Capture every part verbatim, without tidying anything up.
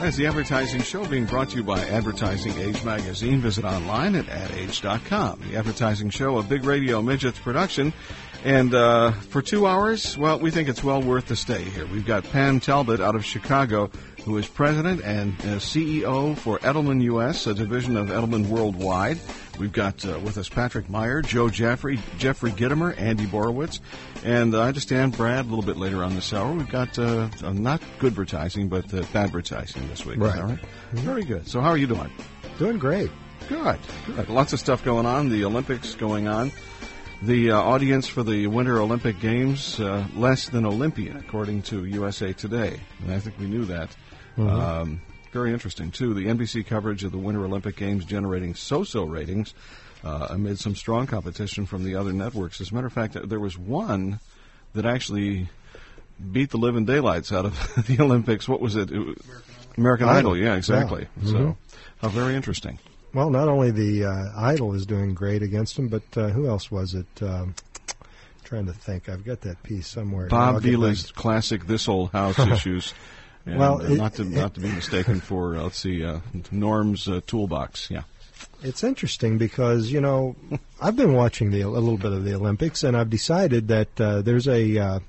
That's The Advertising Show, being brought to you by Advertising Age magazine. Visit online at ad age dot com. The Advertising Show, a Big Radio Midgets production. And uh, for two hours, well, we think it's well worth the stay here. We've got Pam Talbot out of Chicago, who is president and uh, C E O for Edelman U S, a division of Edelman Worldwide. We've got uh, with us Patrick Meyer, Joe Jaffe, Jeffrey Gitomer, Andy Borowitz, and uh, I understand, Brad, a little bit later on this hour, we've got uh, not good advertising, but uh, bad advertising this week. Right. Is that right? Mm-hmm. Very good. So how are you doing? Doing great. Good. Good. Lots of stuff going on. The Olympics going on. The uh, audience for the Winter Olympic Games, uh, less than Olympian, according to U S A Today. And I think we knew that. Mm-hmm. Um, very interesting, too. The N B C coverage of the Winter Olympic Games generating so-so ratings uh, amid some strong competition from the other networks. As a matter of fact, there was one that actually beat the living daylights out of the Olympics. What was it? it was American Idol. Idol. Yeah, exactly. Yeah. Mm-hmm. So how very interesting. Well, not only the uh, Idol is doing great against him, but uh, who else was it? Um, trying to think. I've got that piece somewhere. Bob Vila's classic This Old House Issues. And, well, it, uh, not to it, not to be mistaken for, uh, let's see, uh, Norm's uh, Toolbox. Yeah. It's interesting because, you know, I've been watching the, a little bit of the Olympics, and I've decided that uh, there's a uh,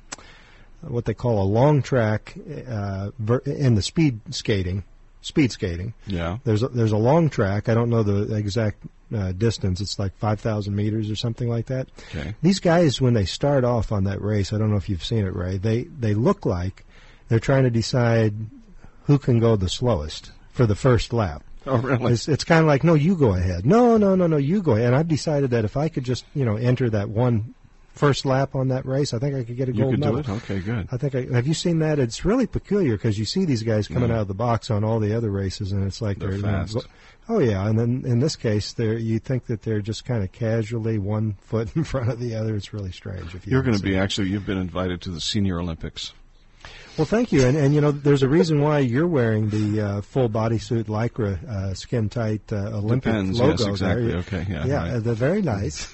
what they call a long track uh, in the speed skating. Speed skating. Yeah. There's a, there's a long track. I don't know the exact uh, distance. It's like five thousand meters or something like that. Okay. These guys, when they start off on that race, I don't know if you've seen it, Ray, they, they look like they're trying to decide who can go the slowest for the first lap. Oh, really? It's, it's kind of like, no, you go ahead. No, no, no, no, you go ahead. And I've decided that if I could just, you know, enter that one first lap on that race, I think I could get a gold medal. You could do it? Okay, good. I think I, have you seen that? It's really peculiar because you see these guys coming yeah. out of the box on all the other races, and it's like they're, they're fast. You know, oh, yeah, and then in this case, they're, you think that they're just kind of casually one foot in front of the other. It's really strange. If you You're going to be, actually, you've been invited to the Senior Olympics. Well, thank you, and, and you know, there's a reason why you're wearing the uh, full bodysuit lycra, uh, skin-tight uh, Olympic Depends. logo. Yes, exactly. There. Okay, yeah, yeah, right. uh, they're very nice.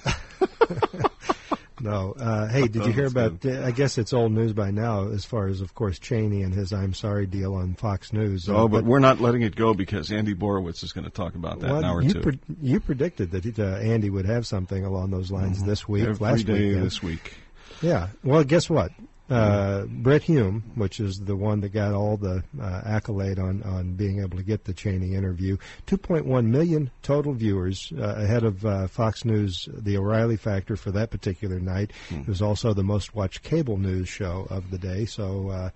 No, uh, hey, did you hear about? Uh, I guess it's old news by now, as far as, of course, Cheney and his "I'm sorry" deal on Fox News. Uh, oh, but, but we're not letting it go because Andy Borowitz is going to talk about that well, an hour or you two. Pre- you predicted that uh, Andy would have something along those lines mm-hmm. this week, Every last day weekend. this week. Yeah. Well, guess what? Uh, Brett Hume, which is the one that got all the uh, accolade on, on being able to get the Cheney interview, two point one million total viewers uh, ahead of uh, Fox News, the O'Reilly Factor for that particular night. Mm. It was also the most watched cable news show of the day. So uh,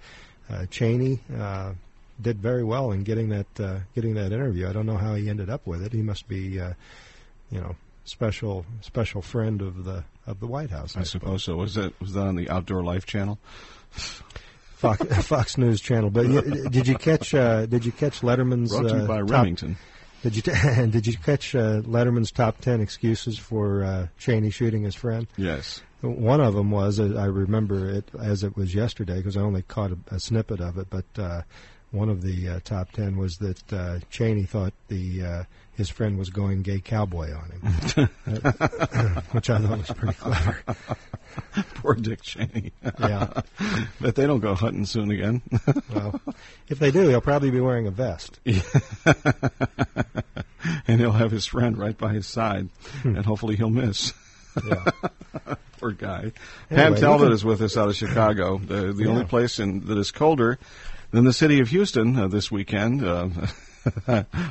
uh, Cheney uh, did very well in getting that uh, getting that interview. I don't know how he ended up with it. He must be, uh, you know, special special friend of the of the White House. I, I suppose. suppose so. Was that was that on the Outdoor Life channel? Fox, Fox News channel. But you, did you catch uh, did you catch Letterman's Brought to you uh, by top, Remington? Did you t- did you catch uh, Letterman's top ten excuses for uh, Cheney shooting his friend? Yes. One of them was uh, I remember it as it was yesterday because I only caught a, a snippet of it, but uh, one of the uh, top ten was that uh, Cheney thought the uh, his friend was going gay cowboy on him, uh, which I thought was pretty clever. Poor Dick Cheney. Yeah. But they don't go hunting soon again. Well, if they do, he'll probably be wearing a vest. Yeah. And he'll have his friend right by his side, hmm. and hopefully he'll miss. Yeah. Poor guy. Anyway, Pam Talbot can... is with us out of Chicago, the, the yeah. only place in, that is colder than the city of Houston uh, this weekend. Uh,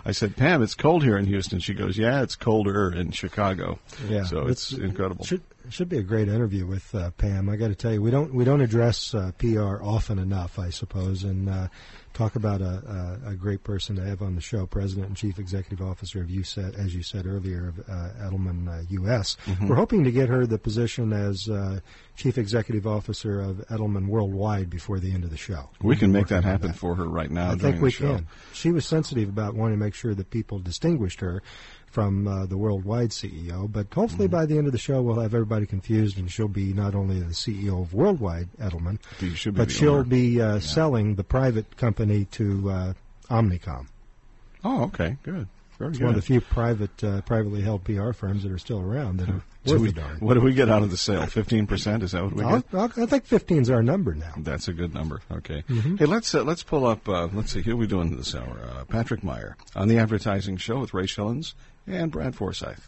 I said, Pam, it's cold here in Houston. She goes, yeah, it's colder in Chicago. Yeah, so it's, it's incredible. It should, should be a great interview with uh, Pam. I got to tell you, we don't we don't address uh, P R often enough, I suppose, and uh, talk about a, a, a great person to have on the show, President and Chief Executive Officer of U S A, as you said earlier, of uh, Edelman uh, U S. Mm-hmm. We're hoping to get her the position as uh, Chief Executive Officer of Edelman Worldwide before the end of the show. We, we can make that happen that. for her right now. I think we can. She was sensitive about wanting to make sure that people distinguished her from uh, the Worldwide C E O, but hopefully mm-hmm. by the end of the show we'll have everybody everybody confused, and she'll be not only the C E O of Worldwide Edelman, she but she'll owner. be uh, yeah. selling the private company to uh, Omnicom. Oh, okay, good. Very it's good. One of the few private, uh, privately held P R firms that are still around that are so worth we, a darn. What do we get out of the sale? fifteen percent? Is that what we I'll, get? I'll, I think fifteen is our number now. That's a good number. Okay. Mm-hmm. Hey, let's uh, let's pull up, uh, let's see, who are we doing this hour? Uh, Patrick Meyer on The Advertising Show with Ray Schillens and Brad Forsythe.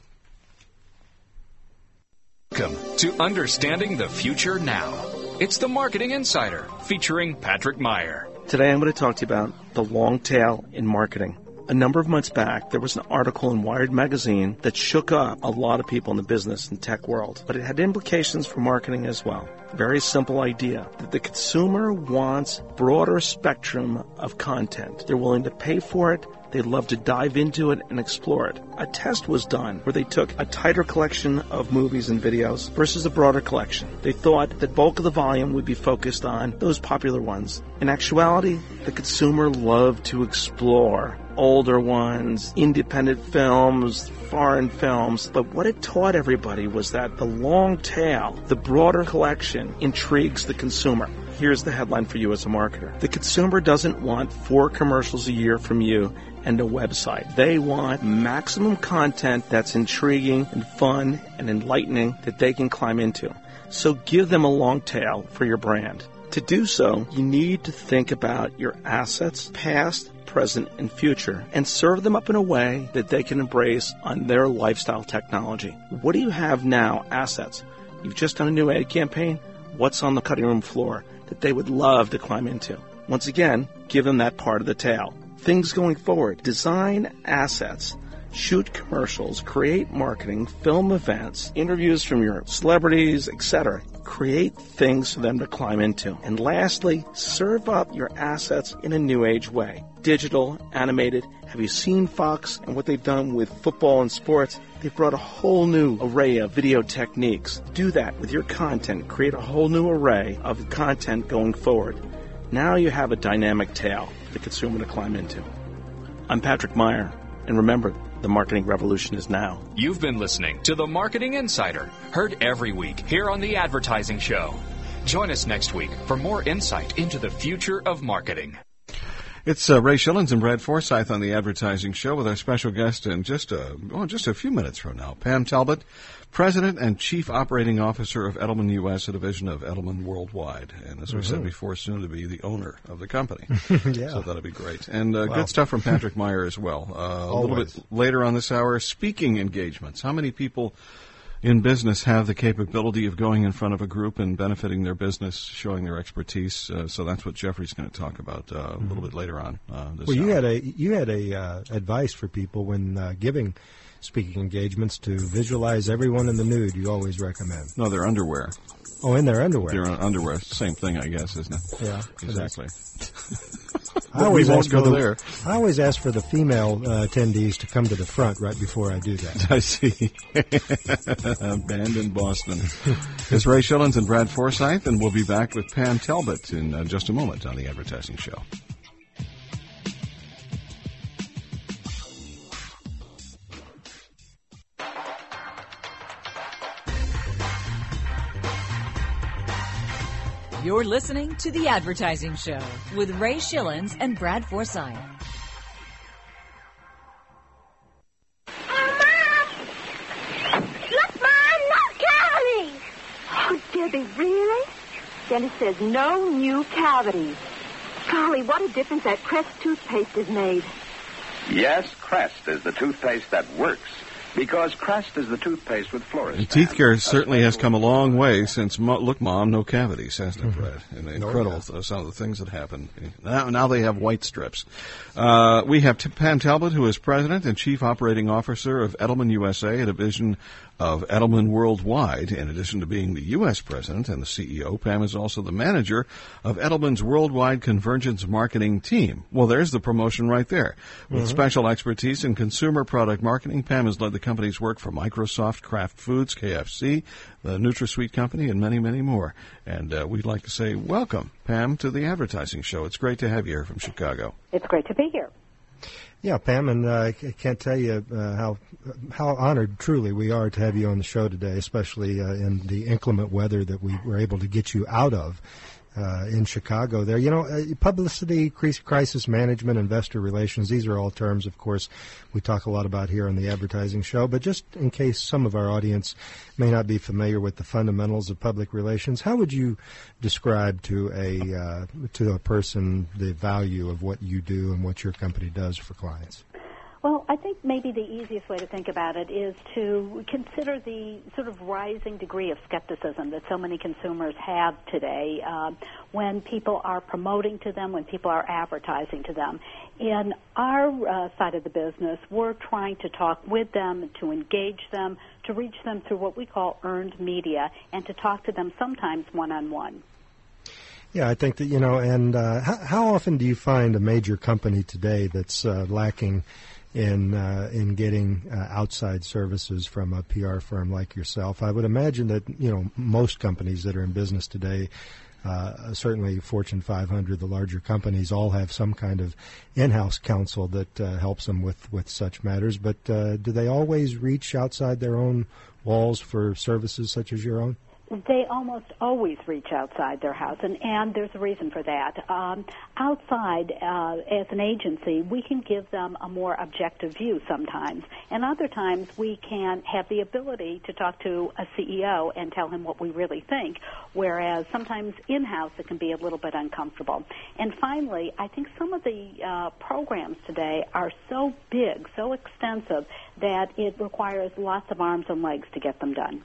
Welcome to Understanding the Future Now. It's the Marketing Insider featuring Patrick Meyer. Today I'm going to talk to you about the long tail in marketing. A number of months back, there was an article in Wired magazine that shook up a lot of people in the business and tech world, but it had implications for marketing as well. Very simple idea that the consumer wants broader spectrum of content. They're willing to pay for it. They love to dive into it and explore it. A test was done where they took a tighter collection of movies and videos versus a broader collection. They thought that bulk of the volume would be focused on those popular ones. In actuality, the consumer loved to explore older ones, independent films, foreign films. But what it taught everybody was that the long tail, the broader collection, intrigues the consumer. Here's the headline for you as a marketer. The consumer doesn't want four commercials a year from you and a website. They want maximum content that's intriguing and fun and enlightening that they can climb into. So give them a long tail for your brand. To do so, you need to think about your assets, past, present, and future, and serve them up in a way that they can embrace on their lifestyle technology. What do you have now, assets? You've just done a new ad campaign. What's on the cutting room floor that they would love to climb into? Once again, give them that part of the tail. Things going forward. Design assets. Shoot commercials. Create marketing. Film events. Interviews from your celebrities, et cetera. Create things for them to climb into. And lastly, serve up your assets in a new age way. Digital, animated. Have you seen Fox and what they've done with football and sports? They've brought a whole new array of video techniques. Do that with your content. Create a whole new array of content going forward. Now you have a dynamic tail for the consumer to climb into. I'm Patrick Meyer, and remember, the marketing revolution is now. You've been listening to The Marketing Insider, heard every week here on The Advertising Show. Join us next week for more insight into the future of marketing. It's uh, Ray Schillens and Brad Forsythe on The Advertising Show with our special guest in just a, well, just a few minutes from now, Pam Talbot, President and Chief Operating Officer of Edelman U S, a division of Edelman Worldwide. And as we mm-hmm. said before, soon to be the owner of the company. yeah. So that'll be great. And uh, wow. good stuff from Patrick Meyer as well. Uh, a little bit later on this hour, speaking engagements. How many people in business have the capability of going in front of a group and benefiting their business, showing their expertise? Uh, so that's what Jeffrey's going to talk about uh, a little bit later on. Uh, this well, you hour. had a you had a uh, advice for people when uh, giving speaking engagements to visualize everyone in the nude. You always recommend. No, their underwear. Oh, in their underwear. Their underwear. Same thing, I guess, isn't it? Yeah, exactly. I always ask for the, there. I always ask for the female uh, attendees to come to the front right before I do that. I see. Band in Boston. It's Ray Schillens and Brad Forsythe, and we'll be back with Pam Talbot in uh, just a moment on The Advertising Show. You're listening to The Advertising Show with Ray Schillens and Brad Forsythe. Oh, Mom! Look, Mom, no cavities! Oh, Debbie, really? Then it says no new cavities. Golly, what a difference that Crest toothpaste has made. Yes, Crest is the toothpaste that works. Because Crest is the toothpaste with fluoride. Teeth care certainly has come a long way since, mo- look, Mom, no cavities, hasn't it, Brad? And incredible, no, yeah. some of the things that happen. Now, now they have white strips. Uh, we have T- Pam Talbot, who is President and Chief Operating Officer of Edelman U S A, a division of Edelman Worldwide. In addition to being the U S President and the C E O, Pam is also the manager of Edelman's Worldwide Convergence Marketing Team. Well, there's the promotion right there. With mm-hmm. special expertise in consumer product marketing, Pam has led the company's work for Microsoft, Kraft Foods, K F C, the NutraSweet Company, and many, many more. And uh, we'd like to say welcome, Pam, to The Advertising Show. It's great to have you here from Chicago. It's great to be here. Yeah, Pam, and uh, I can't tell you uh, how how honored truly we are to have you on the show today, especially uh, in the inclement weather that we were able to get you out of uh, in Chicago there. You know, uh, publicity, crisis management, investor relations, these are all terms, of course, we talk a lot about here on the advertising show. But just in case some of our audience may not be familiar with the fundamentals of public relations, how would you describe to a uh, to a person the value of what you do and what your company does for clients? Well, I think maybe the easiest way to think about it is to consider the sort of rising degree of skepticism that so many consumers have today uh, when people are promoting to them, when people are advertising to them. In our uh, side of the business, we're trying to talk with them, to engage them, to reach them through what we call earned media, and to talk to them sometimes one-on-one. Yeah, I think that, you know, and uh, how, how often do you find a major company today that's uh, lacking in uh, in getting uh, outside services from a P R firm like yourself? I would imagine that, you know, most companies that are in business today, uh, certainly Fortune five hundred, the larger companies, all have some kind of in-house counsel that uh, helps them with, with such matters. But uh, do they always reach outside their own walls for services such as your own? They almost always reach outside their house, and, and there's a reason for that. Um, outside, uh, as an agency, we can give them a more objective view sometimes, and other times we can have the ability to talk to a C E O and tell him what we really think, whereas sometimes in-house it can be a little bit uncomfortable. And finally, I think some of the uh, programs today are so big, so extensive, that it requires lots of arms and legs to get them done.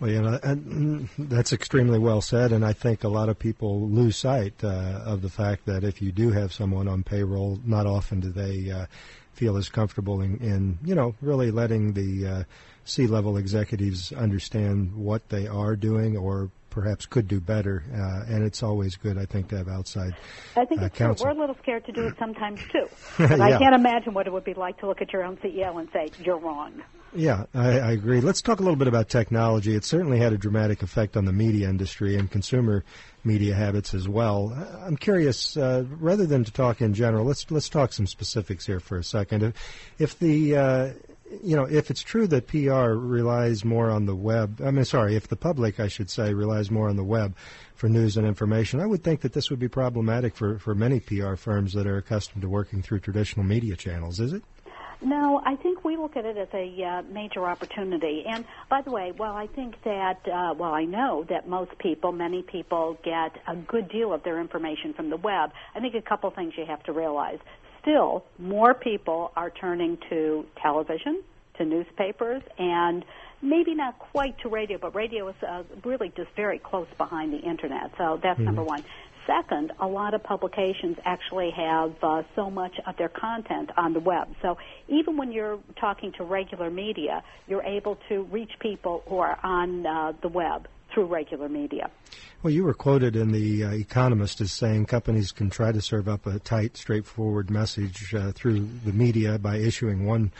Well, you know, and that's extremely well said, and I think a lot of people lose sight uh, of the fact that if you do have someone on payroll, not often do they uh, feel as comfortable in, in, you know, really letting the uh, C-level executives understand what they are doing or perhaps could do better, uh, and it's always good, I think, to have outside I think uh, it's counsel. True. We're a little scared to do it sometimes, too. But yeah. I can't imagine what it would be like to look at your own C E O and say, you're wrong. Yeah, I, I agree. Let's talk a little bit about technology. It certainly had a dramatic effect on the media industry and consumer media habits as well. I'm curious, uh, rather than to talk in general, let's let's talk some specifics here for a second. If, if the uh, you know, if it's true that P R relies more on the web, I mean, sorry, if the public, I should say, relies more on the web for news and information, I would think that this would be problematic for, for many P R firms that are accustomed to working through traditional media channels, is it? No, I think we look at it as a uh, major opportunity. And, by the way, while I think that, uh, well, I know that most people, many people get a good deal of their information from the web, I think a couple things you have to realize. Still, more people are turning to television, to newspapers, and maybe not quite to radio, but radio is uh, really just very close behind the Internet. So that's mm-hmm. number one. Second, a lot of publications actually have uh, so much of their content on the web. So even when you're talking to regular media, you're able to reach people who are on uh, the web through regular media. Well, you were quoted in The uh, Economist as saying companies can try to serve up a tight, straightforward message uh, through the media by issuing one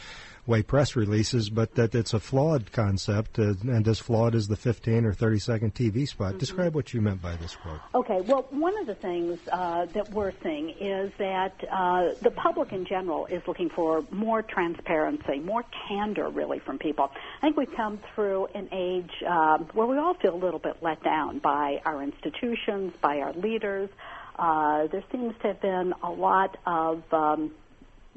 way press releases, but that it's a flawed concept, uh, and as flawed as the fifteen or thirty second T V spot. Mm-hmm. Describe what you meant by this quote. Okay, well, one of the things uh, that we're seeing is that uh, the public in general is looking for more transparency, more candor, really, from people. I think we've come through an age uh, where we all feel a little bit let down by our institutions, by our leaders. Uh, there seems to have been a lot of Um,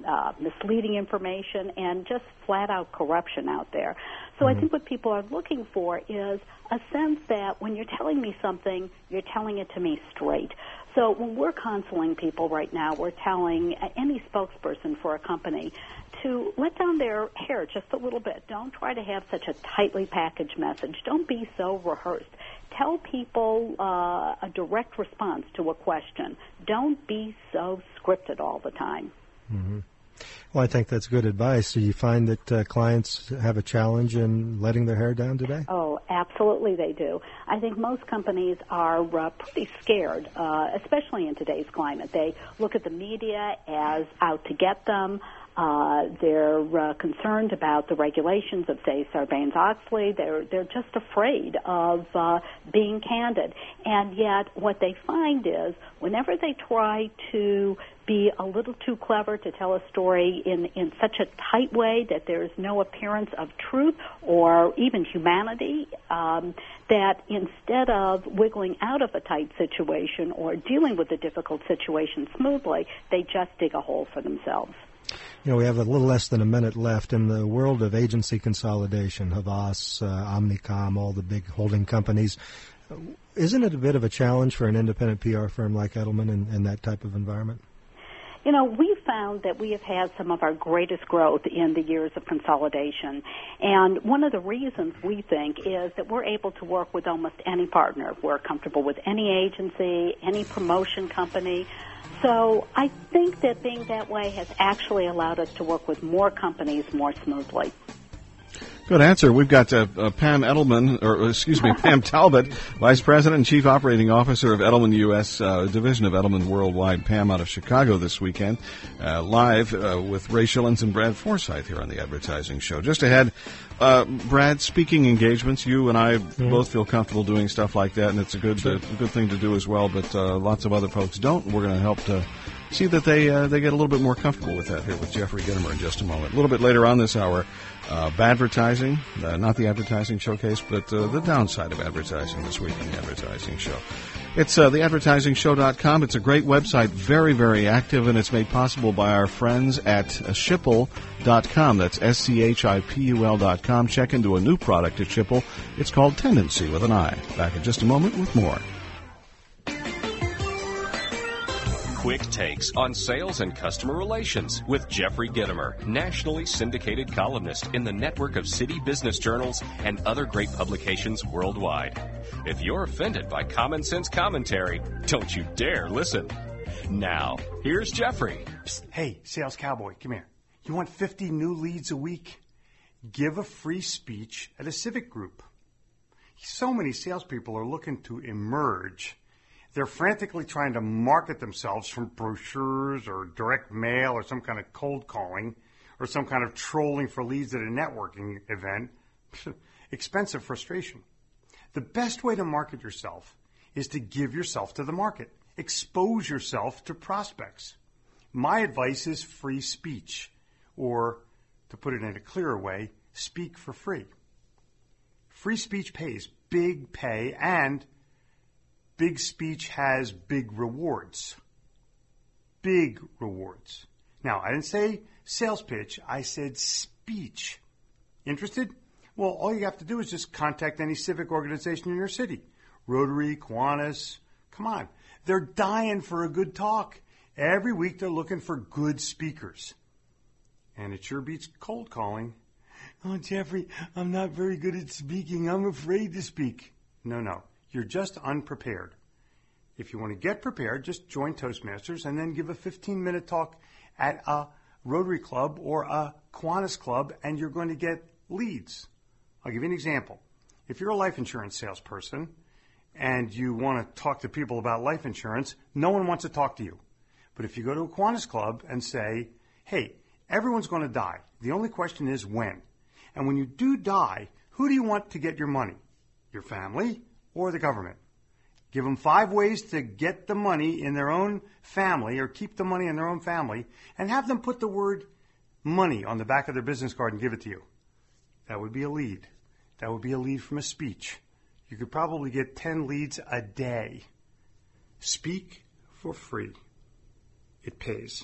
Uh, misleading information, and just flat-out corruption out there. So mm-hmm. I think what people are looking for is a sense that when you're telling me something, you're telling it to me straight. So when we're counseling people right now, we're telling any spokesperson for a company to let down their hair just a little bit. Don't try to have such a tightly packaged message. Don't be so rehearsed. Tell people uh, a direct response to a question. Don't be so scripted all the time. Mm-hmm. Well, I think that's good advice. Do you find that uh, clients have a challenge in letting their hair down today? Oh, absolutely they do. I think most companies are uh, pretty scared, uh, especially in today's climate. They look at the media as out to get them. Uh, they're uh, concerned about the regulations of, say, Sarbanes-Oxley. They're they're just afraid of uh, being candid. And yet what they find is whenever they try to be a little too clever to tell a story in, in such a tight way that there's no appearance of truth or even humanity, um, that instead of wiggling out of a tight situation or dealing with a difficult situation smoothly, they just dig a hole for themselves. You know, we have a little less than a minute left. In the world of agency consolidation, Havas, uh, Omnicom, all the big holding companies, isn't it a bit of a challenge for an independent P R firm like Edelman in, in that type of environment? You know, we found that we have had some of our greatest growth in the years of consolidation. And one of the reasons, we think, is that we're able to work with almost any partner. We're comfortable with any agency, any promotion company. So I think that being that way has actually allowed us to work with more companies more smoothly. Good answer. We've got uh, uh, Pam Edelman, or excuse me, Pam Talbot, Vice President and Chief Operating Officer of Edelman U S, uh, division of Edelman Worldwide. Pam out of Chicago this weekend, uh, live uh, with Ray Schillens and Brad Forsythe here on the Advertising Show. Just ahead, uh, Brad, speaking engagements. You and I mm-hmm. both feel comfortable doing stuff like that, and it's a good sure. uh, good thing to do as well. But uh, lots of other folks don't. We're going to help to see that they uh, they get a little bit more comfortable with that here with Jeffrey Gitomer in just a moment. A little bit later on this hour, uh, advertising, uh, not the advertising showcase, but uh, the downside of advertising this week on the Advertising Show. It's uh, the advertising show dot com. It's a great website, very, very active, and it's made possible by our friends at Schipple dot com. That's S C H I P U L dot com. Check into a new product at Schipple. It's called Tendency with an I. Back in just a moment with more. Quick takes on sales and customer relations with Jeffrey Gitomer, nationally syndicated columnist in the network of city business journals and other great publications worldwide. If you're offended by common sense commentary, don't you dare listen. Now, here's Jeffrey. Psst, hey, sales cowboy, come here. You want fifty new leads a week? Give a free speech at a civic group. So many salespeople are looking to emerge. They're frantically trying to market themselves from brochures or direct mail or some kind of cold calling or some kind of trolling for leads at a networking event. Expensive frustration. The best way to market yourself is to give yourself to the market. Expose yourself to prospects. My advice is free speech, or, to put it in a clearer way, speak for free. Free speech pays big pay, and big speech has big rewards. Big rewards. Now, I didn't say sales pitch. I said speech. Interested? Well, all you have to do is just contact any civic organization in your city. Rotary, Kiwanis. Come on. They're dying for a good talk. Every week they're looking for good speakers. And it sure beats cold calling. Oh, Jeffrey, I'm not very good at speaking. I'm afraid to speak. No, no. You're just unprepared. If you want to get prepared, just join Toastmasters and then give a fifteen-minute talk at a Rotary Club or a Kiwanis Club, and you're going to get leads. I'll give you an example. If you're a life insurance salesperson and you want to talk to people about life insurance, no one wants to talk to you. But if you go to a Kiwanis Club and say, hey, everyone's going to die. The only question is when. And when you do die, who do you want to get your money? Your family? Or the government. Give them five ways to get the money in their own family or keep the money in their own family, and have them put the word money on the back of their business card and give it to you. That would be a lead. That would be a lead from a speech. You could probably get ten leads a day. Speak for free. It pays.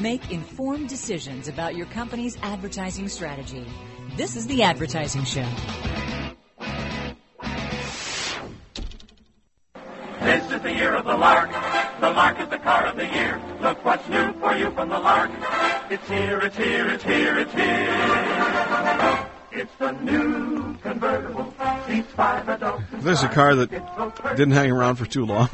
Make informed decisions about your company's advertising strategy. This is The Advertising Show. This is the year of the lark. The The Lark is the car of the year. Look what's new for you from the Lark. It's here, it's here, it's here, it's here. It's the new convertible. Seats five adults. This is a car that didn't hang around for too long.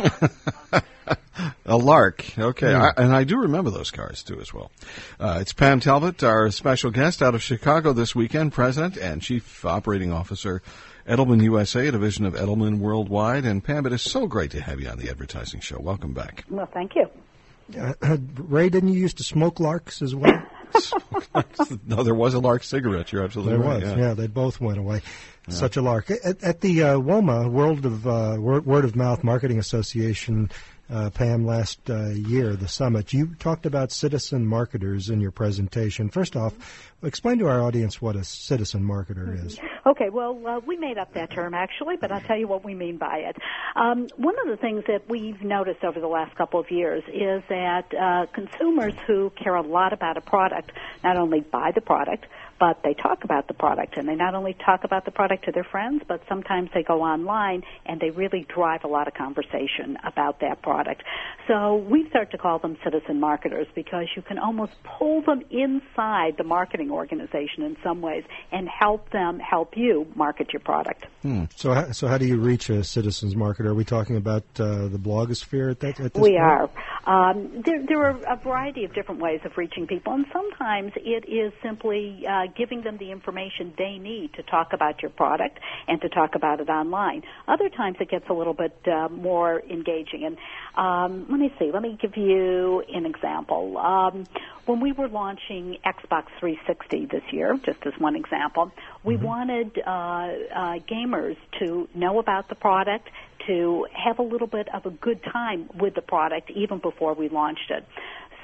A Lark. Okay. Yeah. I, and I do remember those cars, too, as well. Uh, it's Pam Talbot, our special guest out of Chicago this weekend, President and Chief Operating Officer, Edelman U S A, a division of Edelman Worldwide. And, Pam, it is so great to have you on the Advertising Show. Welcome back. Well, thank you. Uh, uh, Ray, didn't you used to smoke Larks as well? No, there was a Lark cigarette. You're absolutely there right. There was, yeah. yeah. They both went away. Yeah. Such a Lark. At, at the uh, WOMA, World of uh, Word of Mouth Marketing Association, Uh, Pam, last uh, year, the summit, you talked about citizen marketers in your presentation. First off, explain to our audience what a citizen marketer is. Okay, well, uh, we made up that term, actually, but I'll tell you what we mean by it. Um, one of the things that we've noticed over the last couple of years is that uh, consumers who care a lot about a product not only buy the product, but they talk about the product, and they not only talk about the product to their friends, but sometimes they go online and they really drive a lot of conversation about that product. So we start to call them citizen marketers because you can almost pull them inside the marketing organization in some ways and help them help you market your product. Hmm. So how, so how do you reach a citizens marketer? Are we talking about uh, the blogosphere at, that, at this we point? We are. Um, there, there are a variety of different ways of reaching people, and sometimes it is simply uh, giving them the information they need to talk about your product and to talk about it online. Other times it gets a little bit uh, more engaging. And um, let me see. Let me give you an example. Um, when we were launching Xbox three sixty this year, just as one example, we mm-hmm. wanted uh, uh, gamers to know about the product, to have a little bit of a good time with the product even before we launched it.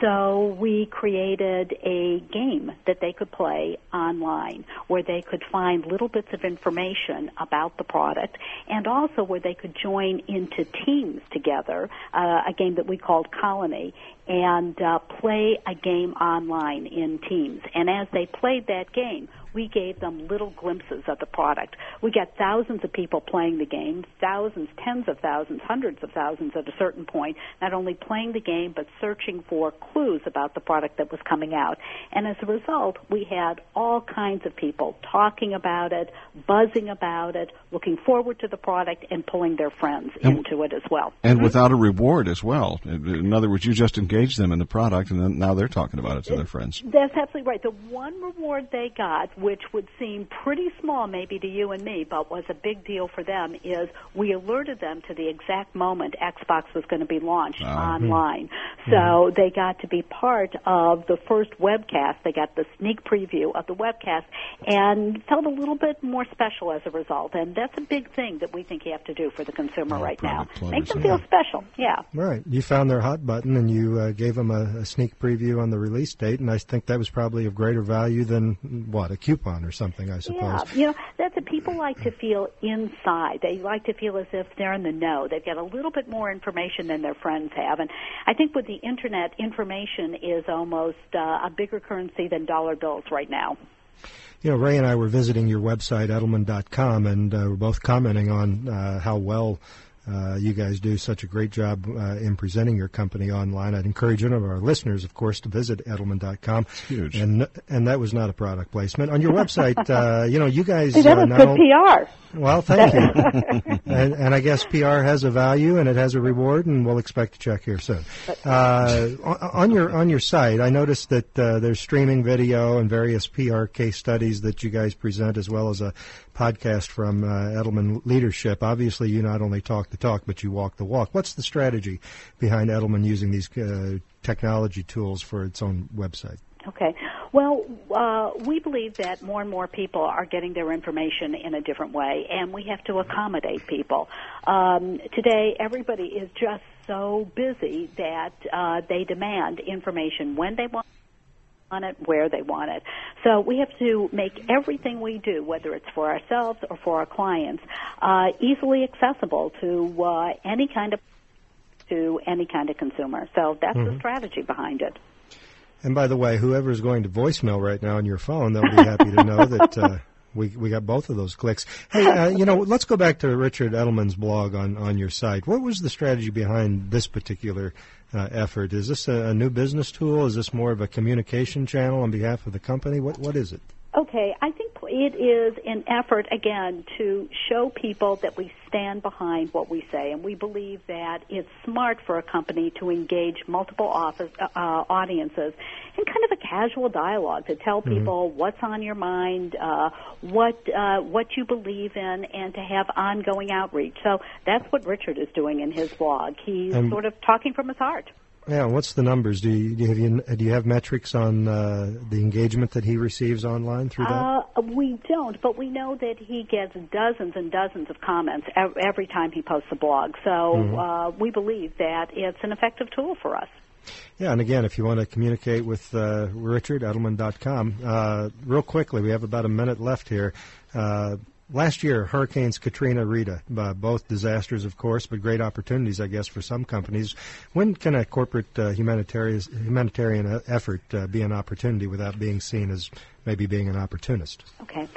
So we created a game that they could play online where they could find little bits of information about the product and also where they could join into teams together, uh, a game that we called Colony, and uh, play a game online in teams. And as they played that game, we gave them little glimpses of the product. We got thousands of people playing the game, thousands, tens of thousands, hundreds of thousands at a certain point, not only playing the game but searching for clues about the product that was coming out. And as a result, we had all kinds of people talking about it, buzzing about it, looking forward to the product, and pulling their friends and, into it as well. And mm-hmm. without a reward as well. In other words, you just engaged them in the product, and then now they're talking about it to it, their friends. That's absolutely right. The one reward they got, which would seem pretty small maybe to you and me, but was a big deal for them, is we alerted them to the exact moment Xbox was going to be launched uh, online. Hmm. So hmm. they got to be part of the first webcast. They got the sneak preview of the webcast and felt a little bit more special as a result. And that's a big thing that we think you have to do for the consumer oh, right now. Make them feel yeah. special. Yeah. Right. You found their hot button and you uh, gave them a, a sneak preview on the release date, and I think that was probably of greater value than, what, a coupon or something, I suppose. Yeah, you know, that's what people like to feel inside. They like to feel as if they're in the know. They've got a little bit more information than their friends have. And I think with the Internet, information is almost uh, a bigger currency than dollar bills right now. You know, Ray and I were visiting your website, Edelman dot com, and uh, we're both commenting on uh, how well Uh, you guys do such a great job uh, in presenting your company online. I'd encourage any of our listeners, of course, to visit Edelman dot com. It's huge. And, and that was not a product placement. On your website, uh, you know, you guys... See, that was uh, good P R. Well, thank you. and, and I guess P R has a value and it has a reward, and we'll expect a check here soon. Uh, on, on your on your site, I noticed that uh, there's streaming video and various P R case studies that you guys present, as well as a podcast from uh, Edelman Leadership. Obviously, you not only talk the talk, but you walk the walk. What's the strategy behind Edelman using these uh, technology tools for its own website? Okay. Well, uh, we believe that more and more people are getting their information in a different way, and we have to accommodate people. Um, today, everybody is just so busy that uh, they demand information when they want it, where they want it. So we have to make everything we do, whether it's for ourselves or for our clients, uh, easily accessible to uh, any kind of to any kind of consumer. So that's mm-hmm. the strategy behind it. And by the way, whoever is going to voicemail right now on your phone, they'll be happy to know that uh, We we got both of those clicks. Hey, uh, you know, let's go back to Richard Edelman's blog on, on your site. What was the strategy behind this particular uh, effort? Is this a, a new business tool? Is this more of a communication channel on behalf of the company? What What is it? Okay, I think it is an effort, again, to show people that we stand behind what we say, and we believe that it's smart for a company to engage multiple office, uh, audiences in kind of a casual dialogue to tell people mm-hmm. what's on your mind, uh, what uh, what you believe in, and to have ongoing outreach. So that's what Richard is doing in his blog. He's um, sort of talking from his heart. Yeah, what's the numbers? Do you, do you, do you have metrics on uh, the engagement that he receives online through that? Uh, we don't, but we know that he gets dozens and dozens of comments every time he posts a blog. So mm-hmm. uh, we believe that it's an effective tool for us. Yeah, and again, if you want to communicate with uh, Richard, Edelman dot com. Uh, real quickly, we have about a minute left here. Uh, Last year, Hurricanes Katrina, Rita, uh, both disasters, of course, but great opportunities, I guess, for some companies. When can a corporate uh, humanitarian humanitarian effort uh, be an opportunity without being seen as maybe being an opportunist? Okay.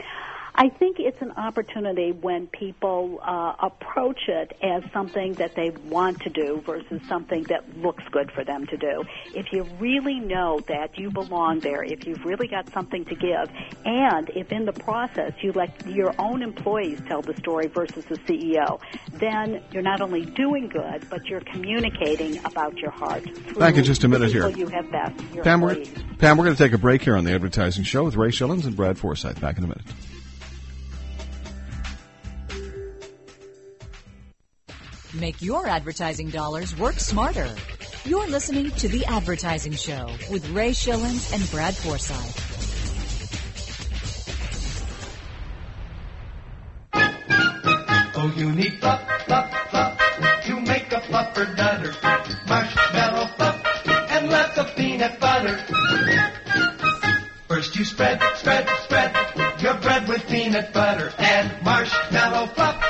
I think it's an opportunity when people uh, approach it as something that they want to do versus something that looks good for them to do. If you really know that you belong there, if you've really got something to give, and if in the process you let your own employees tell the story versus the C E O, then you're not only doing good, but you're communicating about your heart. Back in just a minute here. You have best, Pam, we're, Pam, we're going to take a break here on The Advertising Show with Ray Schillens and Brad Forsythe. Back in a minute. Make your advertising dollars work smarter. You're listening to The Advertising Show with Ray Schillens and Brad Forsythe. Oh, you need puff, puff, puff to make a puffer dutter. Marshmallow puff and lots of peanut butter. First you spread, spread, spread your bread with peanut butter and marshmallow puff.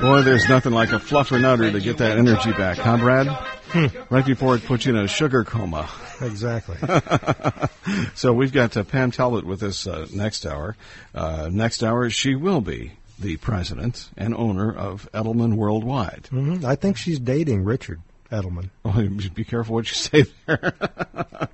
Boy, there's nothing like a fluffer nutter to get that energy back, huh, Brad? Hmm. Right before it puts you in a sugar coma. Exactly. So we've got uh, Pam Talbot with us uh, next hour. Uh, next hour, she will be the president and owner of Edelman Worldwide. Mm-hmm. I think she's dating Richard Edelman. Oh, be careful what you say there.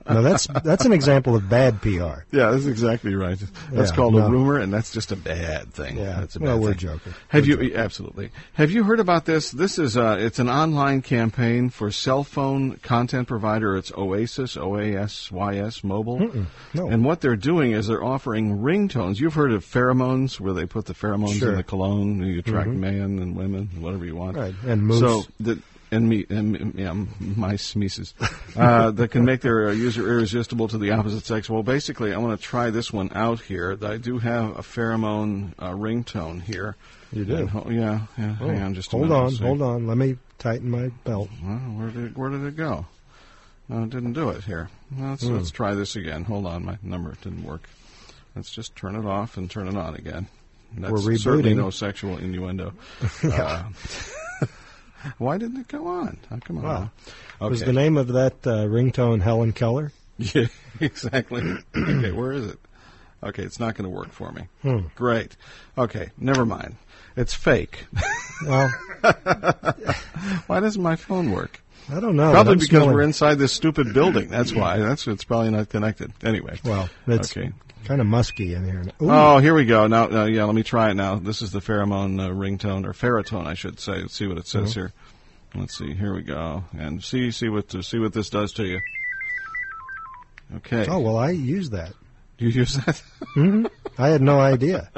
No, that's that's an example of bad P R. Yeah, that's exactly right. That's yeah, called no. a rumor, and that's just a bad thing. Yeah, that's a bad well, we're thing. joking. Have we're you joking. absolutely? Have you heard about this? This is uh, it's an online campaign for cell phone content provider. It's Oasis, O A S Y S Mobile. Mm-mm, no. And what they're doing is they're offering ringtones. You've heard of pheromones, where they put the pheromones sure. in the cologne, and you attract mm-hmm. men and women, whatever you want. Right, and moose. So the, And me, and yeah, mice, mices, uh, that can make their user irresistible to the opposite sex. Well, basically, I want to try this one out here. I do have a pheromone uh, ringtone here. You do? And, oh, yeah, yeah. Oh. Hang on, just a hold minute, on, see. hold on. Let me tighten my belt. Well, where did it, where did it go? No, it didn't do it here. Let's mm. let's try this again. Hold on, my number didn't work. Let's just turn it off and turn it on again. That's We're rebooting. Certainly no sexual innuendo. yeah. Uh, Why didn't it go on? Oh, come on. Wow. Okay. Was the name of that uh, ringtone Helen Keller? Yeah, exactly. Okay, where is it? Okay, it's not going to work for me. Hmm. Great. Okay, never mind. It's fake. Well, why doesn't my phone work? I don't know. Probably because smelling. we're inside this stupid building. That's why. That's it's probably not connected. Anyway. Well, it's okay. kind of musky in here. Ooh. Oh, here we go. Now, uh, yeah, let me try it now. This is the pheromone uh, ringtone, or pherotone, I should say. Let's see what it says mm-hmm. here. Let's see. Here we go. And see, see what uh, see what this does to you. Okay. Oh well, I use that. You use that? Mm-hmm. I had no idea.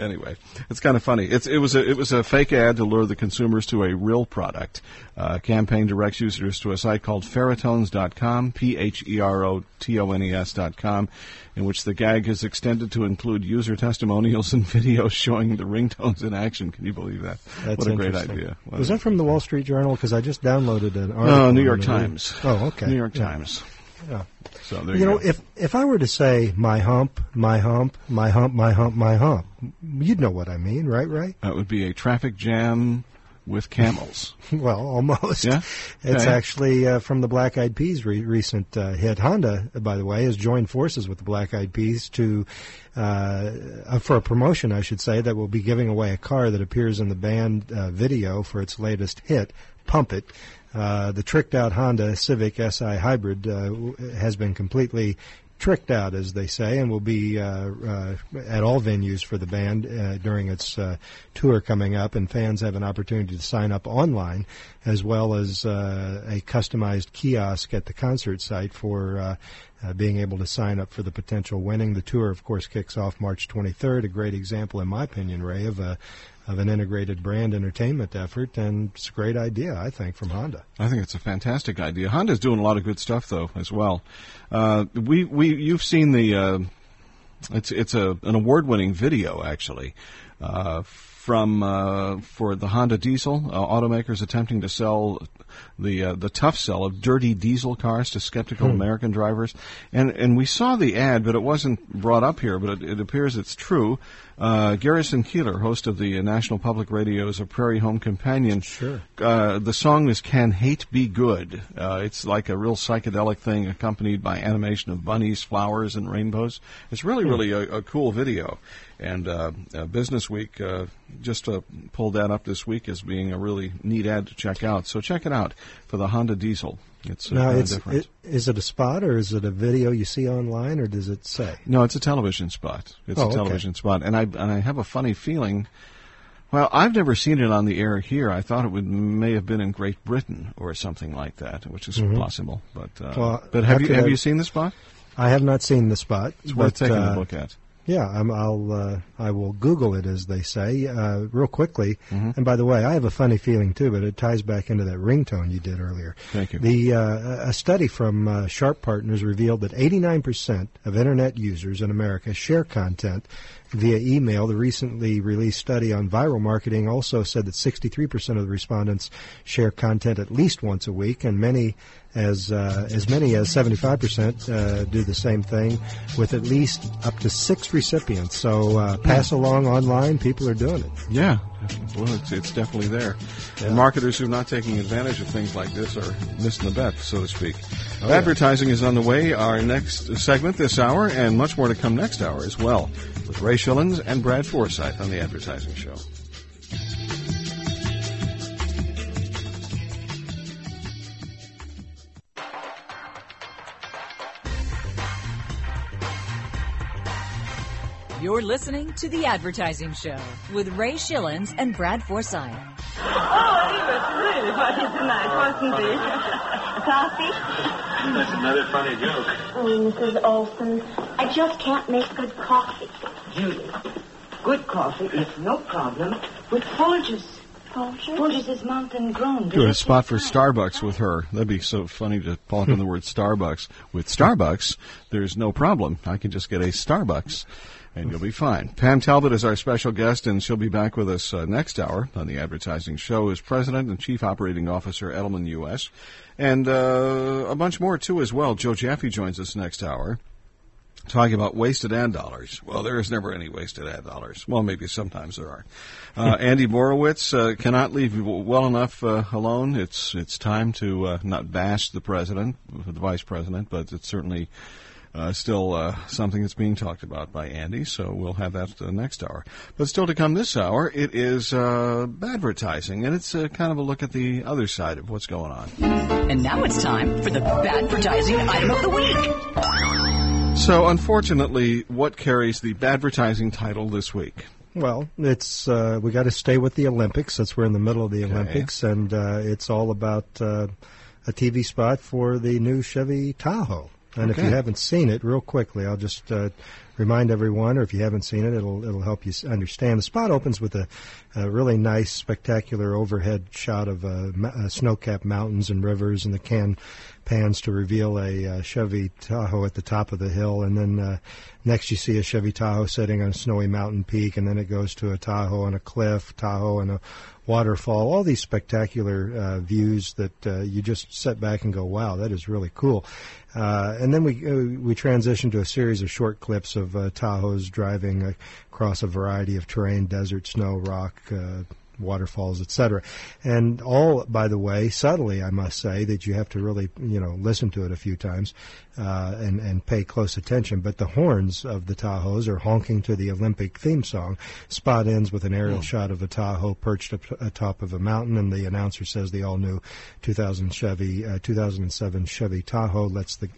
Anyway, it's kind of funny. It's, it was a, it was a fake ad to lure the consumers to a real product. Uh, campaign directs users to a site called pherotones dot com, P H E R O T O N E S dot com, in which the gag is extended to include user testimonials and videos showing the ringtones in action. Can you believe that? That's what a great idea. What was that from the Wall Street Journal? Because I just downloaded an article. No, New York Times. Oh, okay. New York yeah. Times. Yeah. So there you, you know, go. if if I were to say my hump, my hump, my hump, my hump, my hump, you'd know what I mean, right? Right. That would be a traffic jam with camels. Well, almost. Yeah? It's okay. actually uh, from the Black Eyed Peas' re- recent uh, hit. Honda, by the way, has joined forces with the Black Eyed Peas to uh, uh, for a promotion, I should say, that will be giving away a car that appears in the band uh, video for its latest hit, Pump It. Uh, the tricked-out Honda Civic S I Hybrid uh, has been completely tricked out, as they say, and will be uh, uh, at all venues for the band uh, during its uh, tour coming up, and fans have an opportunity to sign up online, as well as uh, a customized kiosk at the concert site for uh, uh, being able to sign up for the potential winning. The tour, of course, kicks off March twenty-third, a great example, in my opinion, Ray, of a of an integrated brand entertainment effort, and it's a great idea, I think, from Honda. I think it's a fantastic idea. Honda's doing a lot of good stuff, though, as well. Uh, we, we, you've seen the, uh, it's it's a an award-winning video, actually, uh, from uh, for the Honda diesel. Uh, automakers attempting to sell the uh, the tough sell of dirty diesel cars to skeptical hmm. American drivers, and and we saw the ad, but it wasn't brought up here, but it, it appears it's true. Uh, Garrison Keillor, host of the uh, National Public Radio's A Prairie Home Companion. Sure. Uh, the song is Can Hate Be Good? Uh, it's like a real psychedelic thing accompanied by animation of bunnies, flowers, and rainbows. It's really, hmm. really a, a cool video. And uh, uh, Business Week uh, just uh, pulled that up this week as being a really neat ad to check out. So check it out for the Honda diesel. It's no, it's, different. It, is it a spot or is it a video you see online, or does it say? No, it's a television spot. It's oh, a television okay. spot, and I and I have a funny feeling. Well, I've never seen it on the air here. I thought it would may have been in Great Britain or something like that, which is mm-hmm. possible. But uh, well, but have you have I, you seen the spot? I have not seen the spot. It's but, worth taking uh, a look at. Yeah, I'm, I'll uh, I will Google it, as they say, uh, real quickly. Mm-hmm. And by the way, I have a funny feeling too, but it ties back into that ringtone you did earlier. Thank you. The uh, a study from uh, Sharp Partners revealed that eighty-nine percent of internet users in America share content via email. The recently released study on viral marketing also said that sixty-three percent of the respondents share content at least once a week, and many as uh, as many as seventy-five percent uh, do the same thing, with at least up to six recipients. So uh, pass along online, people are doing it. Yeah, well, it's, it's definitely there. Yeah. And marketers who are not taking advantage of things like this are missing the bet, so to speak. Oh, Advertising yeah. is on the way. Our next segment this hour, and much more to come next hour as well, with Ray Schillens and Brad Forsythe on The Advertising Show. You're listening to The Advertising Show with Ray Schillens and Brad Forsythe. Oh, he was really funny tonight, wasn't he? Coffee? That's another funny joke. Oh, Missus Olson, I just can't make good coffee. Judy, good coffee is no problem with Folgers. Folgers is mountain grown. Do a spot for Starbucks with her. That'd be so funny to talk on the word Starbucks. With Starbucks, there's no problem. I can just get a Starbucks, and you'll be fine. Pam Talbot is our special guest, and she'll be back with us uh, next hour on The Advertising Show as President and Chief Operating Officer, Edelman U S, and uh, a bunch more, too, as well. Joe Jaffe joins us next hour, talking about wasted ad dollars. Well, there is never any wasted ad dollars. Well, maybe sometimes there are. Uh, Andy Borowitz uh, cannot leave you well enough uh, alone. It's it's time to uh, not bash the president, the vice president, but it's certainly uh, still uh, something that's being talked about by Andy, so we'll have that the next hour. But still to come this hour, it is uh, advertising, and it's uh, kind of a look at the other side of what's going on. And now it's time for the advertising item of the week. So, unfortunately, what carries the advertising title this week? Well, it's uh, we got to stay with the Olympics, since we're in the middle of the okay. Olympics, and uh, it's all about uh, a T V spot for the new Chevy Tahoe. And okay. if you haven't seen it, real quickly, I'll just uh, remind everyone, or if you haven't seen it, it'll it'll help you understand. The spot opens with a, a really nice, spectacular overhead shot of uh, uh, snow-capped mountains and rivers, and the can pans to reveal a uh, Chevy Tahoe at the top of the hill, and then uh, next you see a Chevy Tahoe sitting on a snowy mountain peak, and then it goes to a Tahoe on a cliff, Tahoe on a waterfall, all these spectacular uh, views that uh, you just sit back and go, wow, that is really cool. Uh, and then we uh, we transition to a series of short clips of uh, Tahoes driving across a variety of terrain, desert, snow, rock, uh, waterfalls, et cetera. And all, by the way, subtly, I must say, that you have to really, you know, listen to it a few times uh, and, and pay close attention. But the horns of the Tahoes are honking to the Olympic theme song. Spot ends with an aerial mm. shot of a Tahoe perched up atop of a mountain, and the announcer says the all-new two thousand Chevy, uh, two thousand seven Chevy Tahoe lets the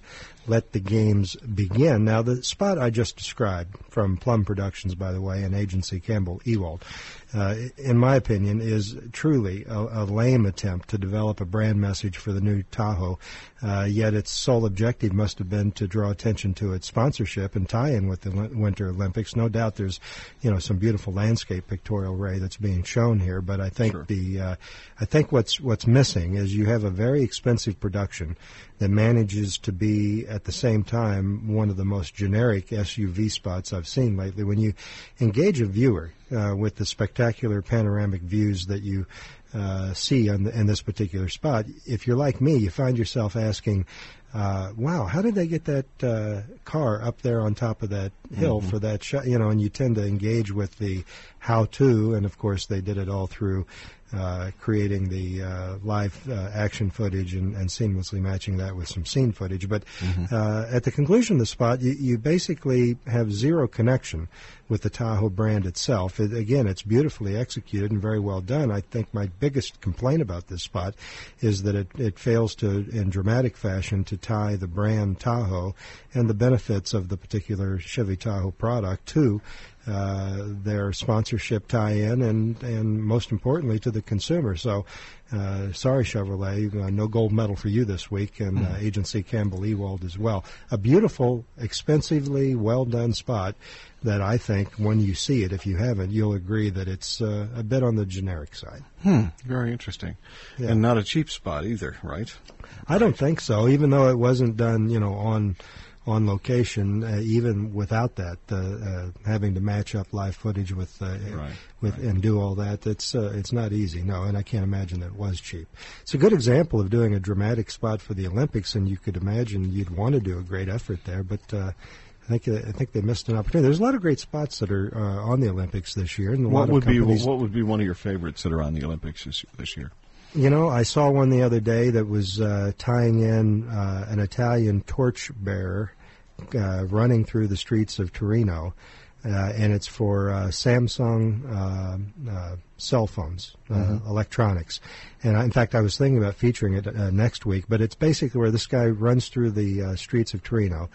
let the games begin. Now, the spot I just described from Plum Productions, by the way, and agency Campbell Ewald, uh, in my opinion, is truly a, a lame attempt to develop a brand message for the new Tahoe, uh, yet its sole objective must have been to draw attention to its sponsorship and tie-in with the Winter Olympics. No doubt there's, you know, some beautiful landscape pictorial, Ray, that's being shown here, but I think sure. the uh, I think what's what's missing is you have a very expensive production that manages to be, at the same time, one of the most generic S U V spots I've seen lately. When you engage a viewer uh, with the spectacular panoramic views that you uh, see on the, in this particular spot, if you're like me, you find yourself asking, uh, wow, how did they get that uh, car up there on top of that hill mm-hmm. for that shot? You know, and you tend to engage with the how-to, and, of course, they did it all through Uh, creating the uh, live uh, action footage and, and seamlessly matching that with some scene footage. But mm-hmm. uh, at the conclusion of the spot, you, you basically have zero connection with the Tahoe brand itself. It, again, it's beautifully executed and very well done. I think my biggest complaint about this spot is that it, it fails to, in dramatic fashion, to tie the brand Tahoe and the benefits of the particular Chevy Tahoe product to Uh, their sponsorship tie-in and, and most importantly, to the consumer. So, uh, sorry, Chevrolet, uh, no gold medal for you this week, and uh, agency Campbell Ewald as well. A beautiful, expensively well-done spot that I think when you see it, if you haven't, you'll agree that it's uh, a bit on the generic side. Hmm, very interesting. Yeah. And not a cheap spot either, right? I don't think so, even though it wasn't done, you know, on... on location, uh, even without that, uh, uh, having to match up live footage with, uh, right, with right. and do all that, it's uh, it's not easy, no, and I can't imagine that it was cheap. It's a good example of doing a dramatic spot for the Olympics, and you could imagine you'd want to do a great effort there, but uh, I think uh, I think they missed an opportunity. There's a lot of great spots that are uh, on the Olympics this year. And a what lot would of be what would be one of your favorites that are on the Olympics this, this year? You know, I saw one the other day that was uh, tying in uh, an Italian torchbearer uh, running through the streets of Torino, uh, and it's for uh, Samsung uh, uh, cell phones, uh, mm-hmm. electronics. And I, in fact, I was thinking about featuring it uh, next week, but it's basically where this guy runs through the uh, streets of Torino,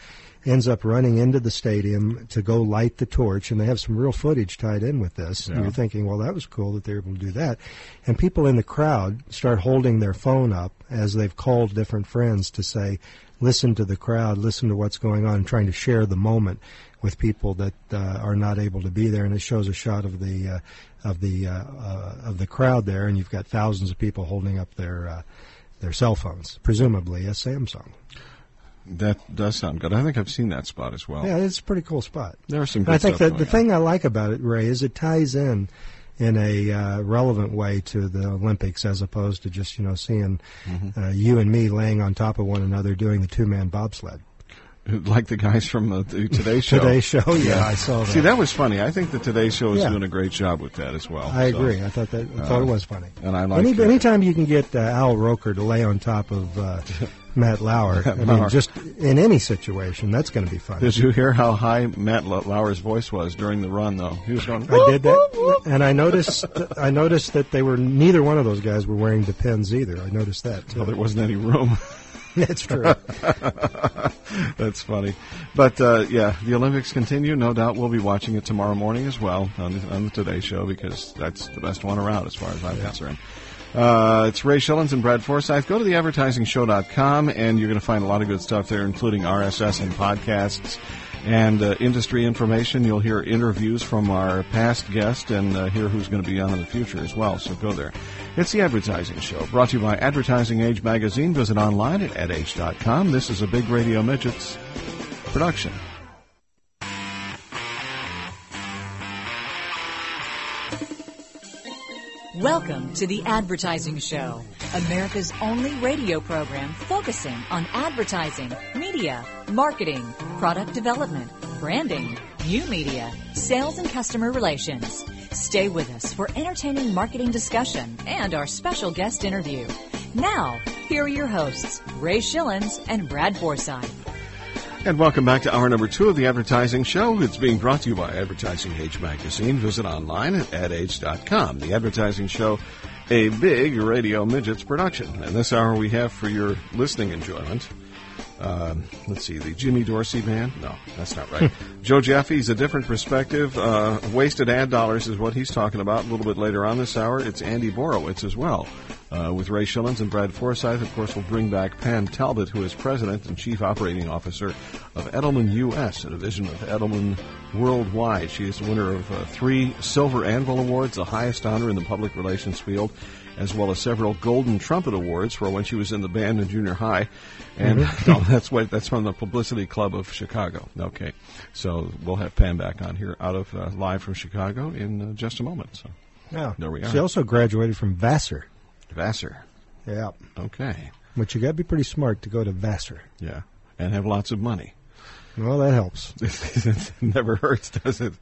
ends up running into the stadium to go light the torch, and they have some real footage tied in with this. Yeah. And you're thinking, well, that was cool that they were able to do that. And people in the crowd start holding their phone up as they've called different friends to say, listen to the crowd, listen to what's going on, trying to share the moment with people that uh, are not able to be there. And it shows a shot of the uh, of the uh, uh, of the crowd there, and you've got thousands of people holding up their uh, their cell phones, presumably a Samsung. That does sound good. I think I've seen that spot as well. Yeah, it's a pretty cool spot. There are some good I think stuff that the on. Thing I like about it, Ray, is it ties in in a uh, relevant way to the Olympics as opposed to just, you know, seeing mm-hmm. uh, you and me laying on top of one another doing the two-man bobsled. Like the guys from the, the Today Show. Today Show, yeah, yeah, I saw that. See, that was funny. I think the Today Show is yeah. doing a great job with that as well. I so. agree. I thought that I thought uh, it was funny. And I like Any, Anytime you can get uh, Al Roker to lay on top of uh, Matt Lauer, I mean, Lauer. just in any situation, that's going to be funny. Did you hear how high Matt L- Lauer's voice was during the run, though? He was going, I did that, and I noticed I noticed that they were neither one of those guys were wearing the pins either. I noticed that, too. Well, there wasn't any room. That's true. That's funny. But, uh, yeah, the Olympics continue. No doubt we'll be watching it tomorrow morning as well on the, on the Today Show, because that's the best one around as far as I'm yeah. concerned. Uh, it's Ray Schillens and Brad Forsythe. Go to the advertising show dot com, and you're going to find a lot of good stuff there, including R S S and podcasts and uh, industry information. You'll hear interviews from our past guest and uh, hear who's going to be on in the future as well, so go there. It's The Advertising Show, brought to you by Advertising Age magazine. Visit online at ad age dot com. This is a Big Radio Midgets production. Welcome to The Advertising Show, America's only radio program focusing on advertising, media, marketing, product development, branding, new media, sales and customer relations. Stay with us for entertaining marketing discussion and our special guest interview. Now, here are your hosts, Ray Schillens and Brad Forsythe. And welcome back to hour number two of the Advertising Show. It's being brought to you by Advertising Age magazine. Visit online at ad age dot com. The Advertising Show, a big Radio Midgets production. And this hour we have for your listening enjoyment. Um, let's see, the Jimmy Dorsey Band? No, that's not right. Joe Jaffe's A Different Perspective. Uh, wasted ad dollars is what he's talking about a little bit later on this hour. It's Andy Borowitz as well. Uh, with Ray Schillens and Brad Forsythe, of course, we'll bring back Pam Talbot, who is President and Chief Operating Officer of Edelman U S, a division of Edelman Worldwide. She is the winner of uh, three Silver Anvil Awards, the highest honor in the public relations field, as well as several Golden Trumpet Awards for when she was in the band in junior high. And mm-hmm. no, that's what, that's from the Publicity Club of Chicago. Okay, so we'll have Pam back on here out of uh, live from Chicago in uh, just a moment. So yeah. There we are. She also graduated from Vassar. Vassar. Yeah. Okay. But you got to be pretty smart to go to Vassar. Yeah. And have lots of money. Well, that helps. It never hurts, does it?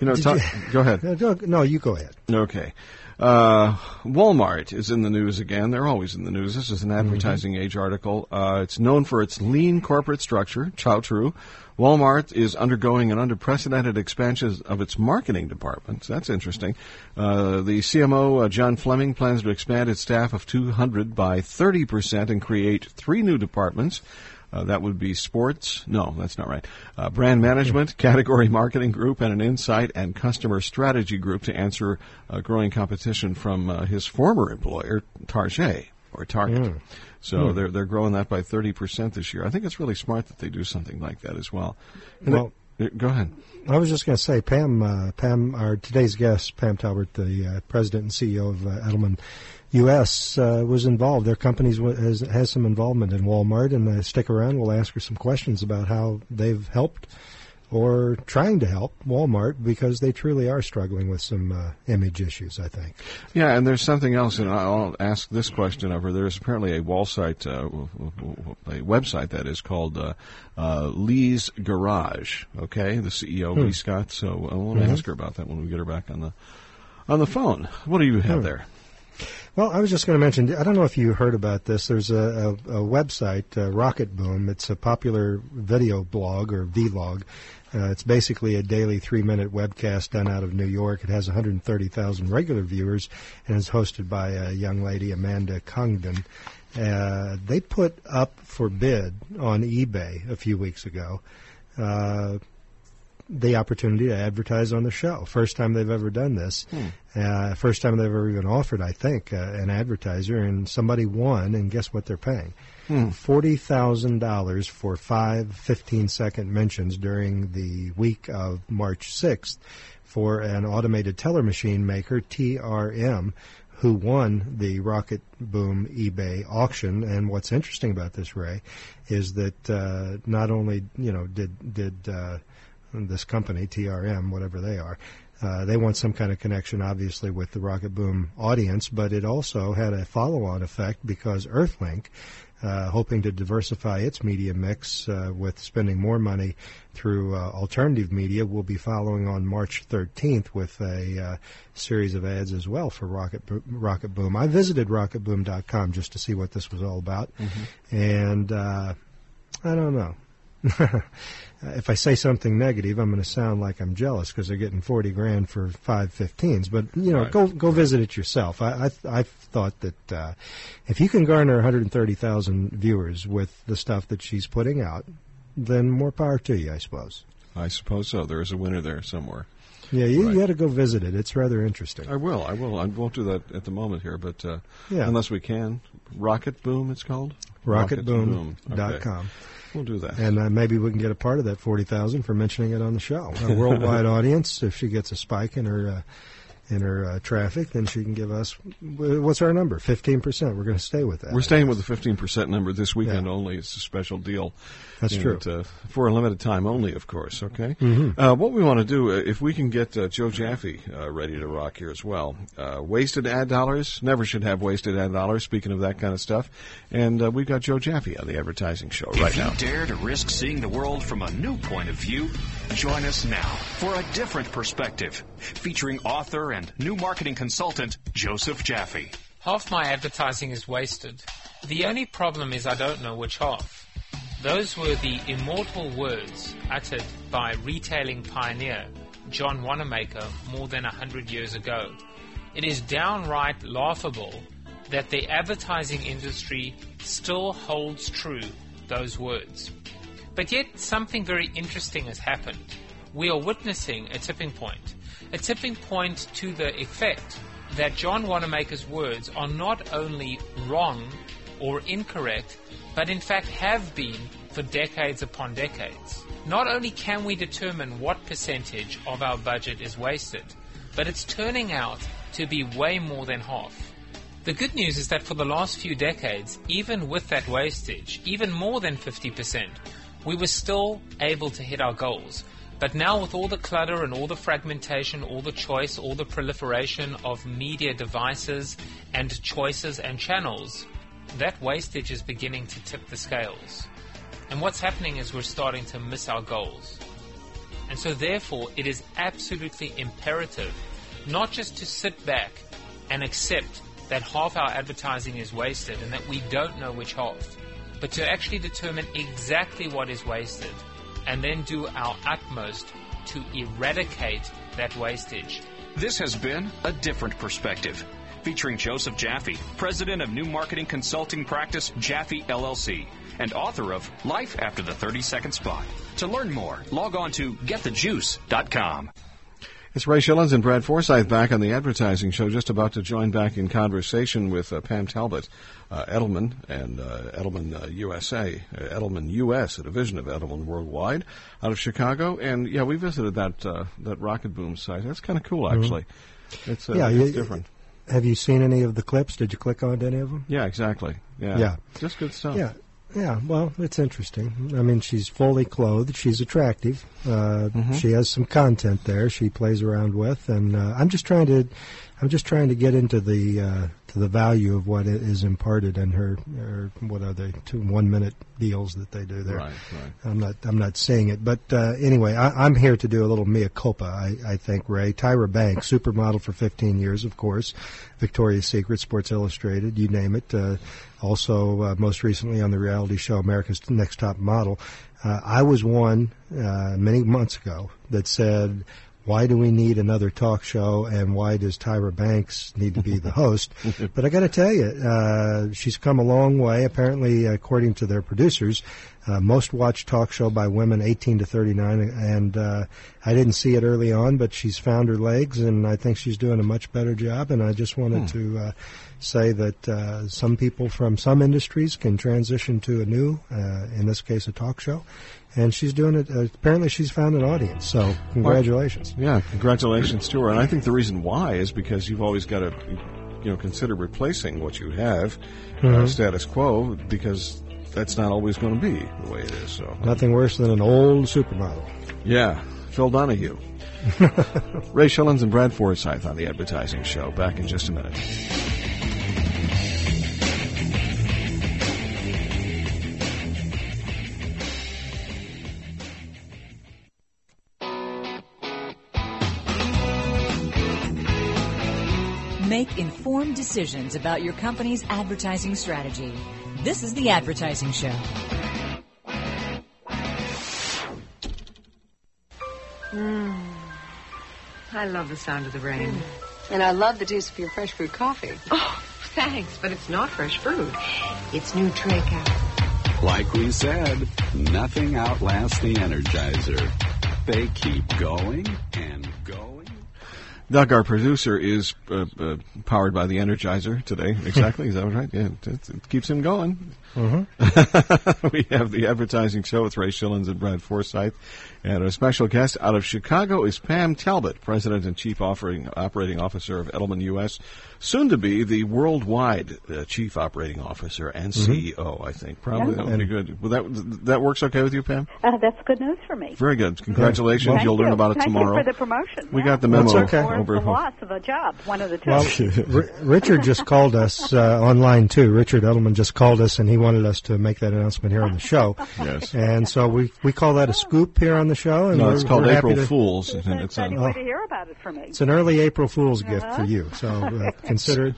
You know, talk, you, go ahead. No, no, you go ahead. Okay. Uh, Walmart is in the news again. They're always in the news. This is an Advertising mm-hmm. Age article. Uh, it's known for its lean corporate structure. Chow true. Walmart is undergoing an unprecedented expansion of its marketing department. That's interesting. Uh, the C M O, uh, John Fleming, plans to expand its staff of two hundred by thirty percent and create three new departments. Uh, that would be sports. No, that's not right. Uh, brand management, category marketing group, and an insight and customer strategy group to answer uh, growing competition from uh, his former employer, Target or Target. Mm. So mm. they're they're growing that by thirty percent this year. I think it's really smart that they do something like that as well. And well, they, go ahead. I was just going to say, Pam, uh, Pam, our today's guest, Pam Talbot, the uh, president and C E O of uh, Edelman U S uh, was involved. Their company has, has some involvement in Walmart, and uh, stick around. We'll ask her some questions about how they've helped or trying to help Walmart, because they truly are struggling with some uh, image issues, I think. Yeah, and there's something else, and I'll ask this question of her. There's apparently a wall site, uh, a website that is called uh, uh, Lee's Garage, okay, the C E O, hmm. Lee Scott. So I want to mm-hmm. ask her about that when we get her back on the on the phone. What do you have hmm. there? Well, I was just going to mention, I don't know if you heard about this. There's a, a, a website, uh, Rocket Boom. It's a popular video blog or vlog. Uh, it's basically a daily three-minute webcast done out of New York. It has one hundred thirty thousand regular viewers and is hosted by a young lady, Amanda Congdon. Uh, they put up for bid on eBay a few weeks ago uh, the opportunity to advertise on the show. First time they've ever done this. Hmm. Uh, first time they've ever even offered, I think, uh, an advertiser, and somebody won, and guess what they're paying? Hmm. forty thousand dollars for five fifteen-second mentions during the week of March sixth for an automated teller machine maker, T R M, who won the Rocket Boom eBay auction. And what's interesting about this, Ray, is that uh, not only, you know, did... did uh, this company, T R M, whatever they are, uh, they want some kind of connection, obviously, with the Rocket Boom audience, but it also had a follow-on effect because Earthlink, uh, hoping to diversify its media mix uh, with spending more money through uh, alternative media, will be following on March thirteenth with a uh, series of ads as well for Rocket, Bo- Rocket Boom. I visited rocket boom dot com just to see what this was all about, mm-hmm. and uh, I don't know. If I say something negative, I'm going to sound like I'm jealous because they're getting forty grand for five fifteens. But you know, right. go go right. visit it yourself. I I, I thought that uh, if you can garner one hundred thirty thousand viewers with the stuff that she's putting out, then more power to you, I suppose. I suppose so. There is a winner there somewhere. Yeah, you, right. you had to go visit it. It's rather interesting. I will. I will. I won't do that at the moment here, but uh, yeah. unless we can, Rocket Boom, it's called rocket boom dot com. Okay. We'll do that. And uh, maybe we can get a part of that forty thousand dollars for mentioning it on the show. A worldwide audience, if she gets a spike in her uh, in her uh, traffic, then she can give us, what's our number? fifteen percent. We're going to stay with that. We're I staying guess. with the fifteen percent number this weekend yeah. only. It's a special deal. That's and, true. Uh, for a limited time only, of course, okay? Mm-hmm. Uh, what we want to do, uh, if we can get uh, Joe Jaffe uh, ready to rock here as well. Uh, wasted ad dollars. Never should have wasted ad dollars, speaking of that kind of stuff. And uh, we've got Joe Jaffe on the Advertising Show right now. If you dare to risk seeing the world from a new point of view, Join us now for a different perspective, featuring author and new marketing consultant, Joseph Jaffe. Half my advertising is wasted. The only problem is I don't know which half. Those were the immortal words uttered by retailing pioneer John Wanamaker more than a hundred years ago. It is downright laughable that the advertising industry still holds true those words. But yet something very interesting has happened. We are witnessing a tipping point. A tipping point to the effect that John Wanamaker's words are not only wrong or incorrect, but in fact have been for decades upon decades. Not only can we determine what percentage of our budget is wasted, but it's turning out to be way more than half. The good news is that for the last few decades, even with that wastage, even more than fifty percent, we were still able to hit our goals. But now with all the clutter and all the fragmentation, all the choice, all the proliferation of media devices and choices and channels, that wastage is beginning to tip the scales. And what's happening is we're starting to miss our goals. And so therefore, it is absolutely imperative not just to sit back and accept that half our advertising is wasted and that we don't know which half, but to actually determine exactly what is wasted and then do our utmost to eradicate that wastage. This has been A Different Perspective, featuring Joseph Jaffe, president of new marketing consulting practice Jaffe L L C and author of Life After the thirty-second Spot. To learn more, log on to get the juice dot com. It's Ray Schillens and Brad Forsythe back on the Advertising Show, just about to join back in conversation with uh, Pam Talbot, uh, Edelman, and uh, Edelman uh, U S A, uh, Edelman U S, a division of Edelman Worldwide, out of Chicago. And, yeah, we visited that uh, that Rocket Boom site. That's kind of cool, actually. Mm-hmm. It's, uh, yeah, it's you, different. Have you seen any of the clips? Did you click on any of them? Yeah, exactly. Yeah. yeah. Just good stuff. Yeah. Yeah, well, it's interesting. I mean, she's fully clothed. She's attractive. Uh, mm-hmm. She has some content there she plays around with, and uh, I'm just trying to, I'm just trying to get into the uh, to the value of what is imparted in her, her what are they two one minute deals that they do there. Right, right. I'm not I'm not saying it, but uh, anyway, I, I'm here to do a little mea culpa. I, I think Ray Tyra Banks, supermodel for fifteen years, of course, Victoria's Secret, Sports Illustrated, you name it. Uh, Also, uh, most recently on the reality show America's Next Top Model, uh, I was one uh, many months ago that said, why do we need another talk show, and why does Tyra Banks need to be the host? But I got to tell you, uh, she's come a long way. Apparently, according to their producers, uh, most watched talk show by women eighteen to thirty-nine, and uh, I didn't see it early on, but she's found her legs, and I think she's doing a much better job, and I just wanted hmm. to... Uh, say that uh, some people from some industries can transition to a new, uh, in this case, a talk show. And she's doing it. Uh, apparently, she's found an audience. So congratulations. Well, yeah, congratulations to her. And I think the reason why is because you've always got to, you know, consider replacing what you have, mm-hmm. uh, status quo, because that's not always going to be the way it is. So nothing worse than an old supermodel. Yeah, Phil Donahue. Ray Schillens and Brad Forsythe on the Advertising Show. Back in just a minute. Make informed decisions about your company's advertising strategy. This is the Advertising Show. Mm. I love the sound of the rain. Mm. And I love the taste of your fresh fruit coffee. Oh, thanks, but it's not fresh fruit. It's new Tray Cow. Like we said, nothing outlasts the Energizer. They keep going and going. Doug, our producer, is uh, uh, powered by the Energizer today. Exactly. Is that right? Yeah, it, it keeps him going. Mm-hmm. We have the Advertising Show with Ray Schillens and Brad Forsythe. And our special guest out of Chicago is Pam Talbot, President and Chief Offering, Operating Officer of Edelman U S, soon to be the worldwide uh, Chief Operating Officer and mm-hmm. C E O, I think. Probably. Yeah. That would be good. Well, that, that works okay with you, Pam? Uh, that's good news for me. Very good. Congratulations. Yeah. Well, You'll you. learn about it Thank tomorrow. Thank you for the promotion. We yeah. got the memo. That's okay. Over the loss of a job, one of the two. Well, R- Richard just called us uh, online, too. Richard Edelman just called us, and he wanted us to make that announcement here on the show. Yes. And so we we call that a scoop here on the show. And no, it's called April to, Fools. It's an exciting way to hear about it for me. It's an early April Fool's uh-huh. gift for you, so uh, consider it.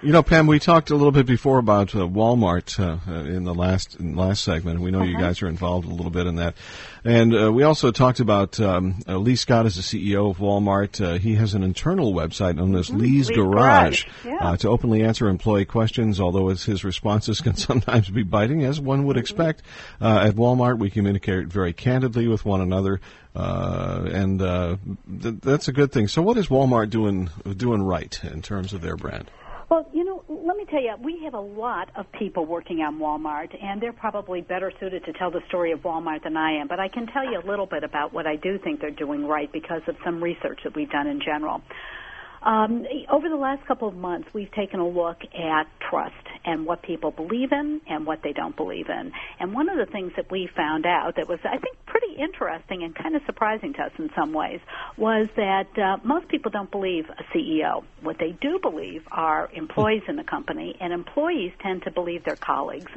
You know, Pam, we talked a little bit before about uh, Walmart uh, in the last in the last segment. We know uh-huh. you guys are involved a little bit in that. And uh, we also talked about um, uh, Lee Scott is the C E O of Walmart. Uh, he has an internal website known as mm-hmm. Lee's Lee Garage, Garage. Yeah. Uh, to openly answer employee questions, although it's, his responses can sometimes be biting, as one would mm-hmm. expect. Uh, at Walmart, we communicate very candidly with one another. Uh, and uh, th- that's a good thing. So what is Walmart doing doing right in terms of their brand? Well, you know, let me tell you, we have a lot of people working on Walmart, and they're probably better suited to tell the story of Walmart than I am. But I can tell you a little bit about what I do think they're doing right because of some research that we've done in general. Um, over the last couple of months, we've taken a look at trust and what people believe in and what they don't believe in. And one of the things that we found out that was, I think, pretty interesting and kind of surprising to us in some ways was that uh, most people don't believe a C E O. What they do believe are employees in the company, and employees tend to believe their colleagues.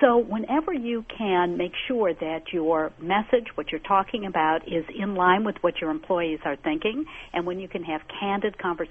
So whenever you can make sure that your message, what you're talking about, is in line with what your employees are thinking, and when you can have candid conversations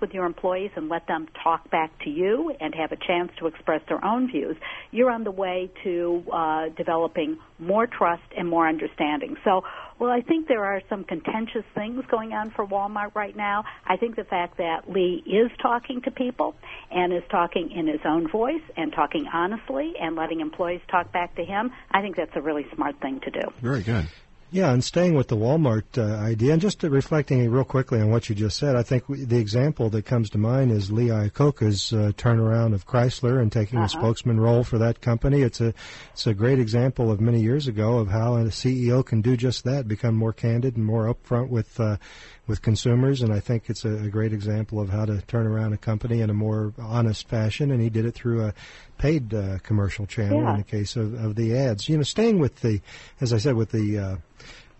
with your employees and let them talk back to you and have a chance to express their own views, you're on the way to uh, developing more trust and more understanding. So, well, I think there are some contentious things going on for Walmart right now. I think the fact that Lee is talking to people and is talking in his own voice and talking honestly and letting employees talk back to him, I think that's a really smart thing to do. Very good. Yeah, and staying with the Walmart uh, idea, and just reflecting real quickly on what you just said, I think we, the example that comes to mind is Lee Iacocca's uh, turnaround of Chrysler and taking uh-huh. a spokesman role for that company. It's a it's a great example of many years ago of how a C E O can do just that, become more candid and more upfront with uh, with consumers, and I think it's a, a great example of how to turn around a company in a more honest fashion, and he did it through a paid uh, commercial channel yeah. in the case of, of the ads. You know, staying with the, as I said, with the uh,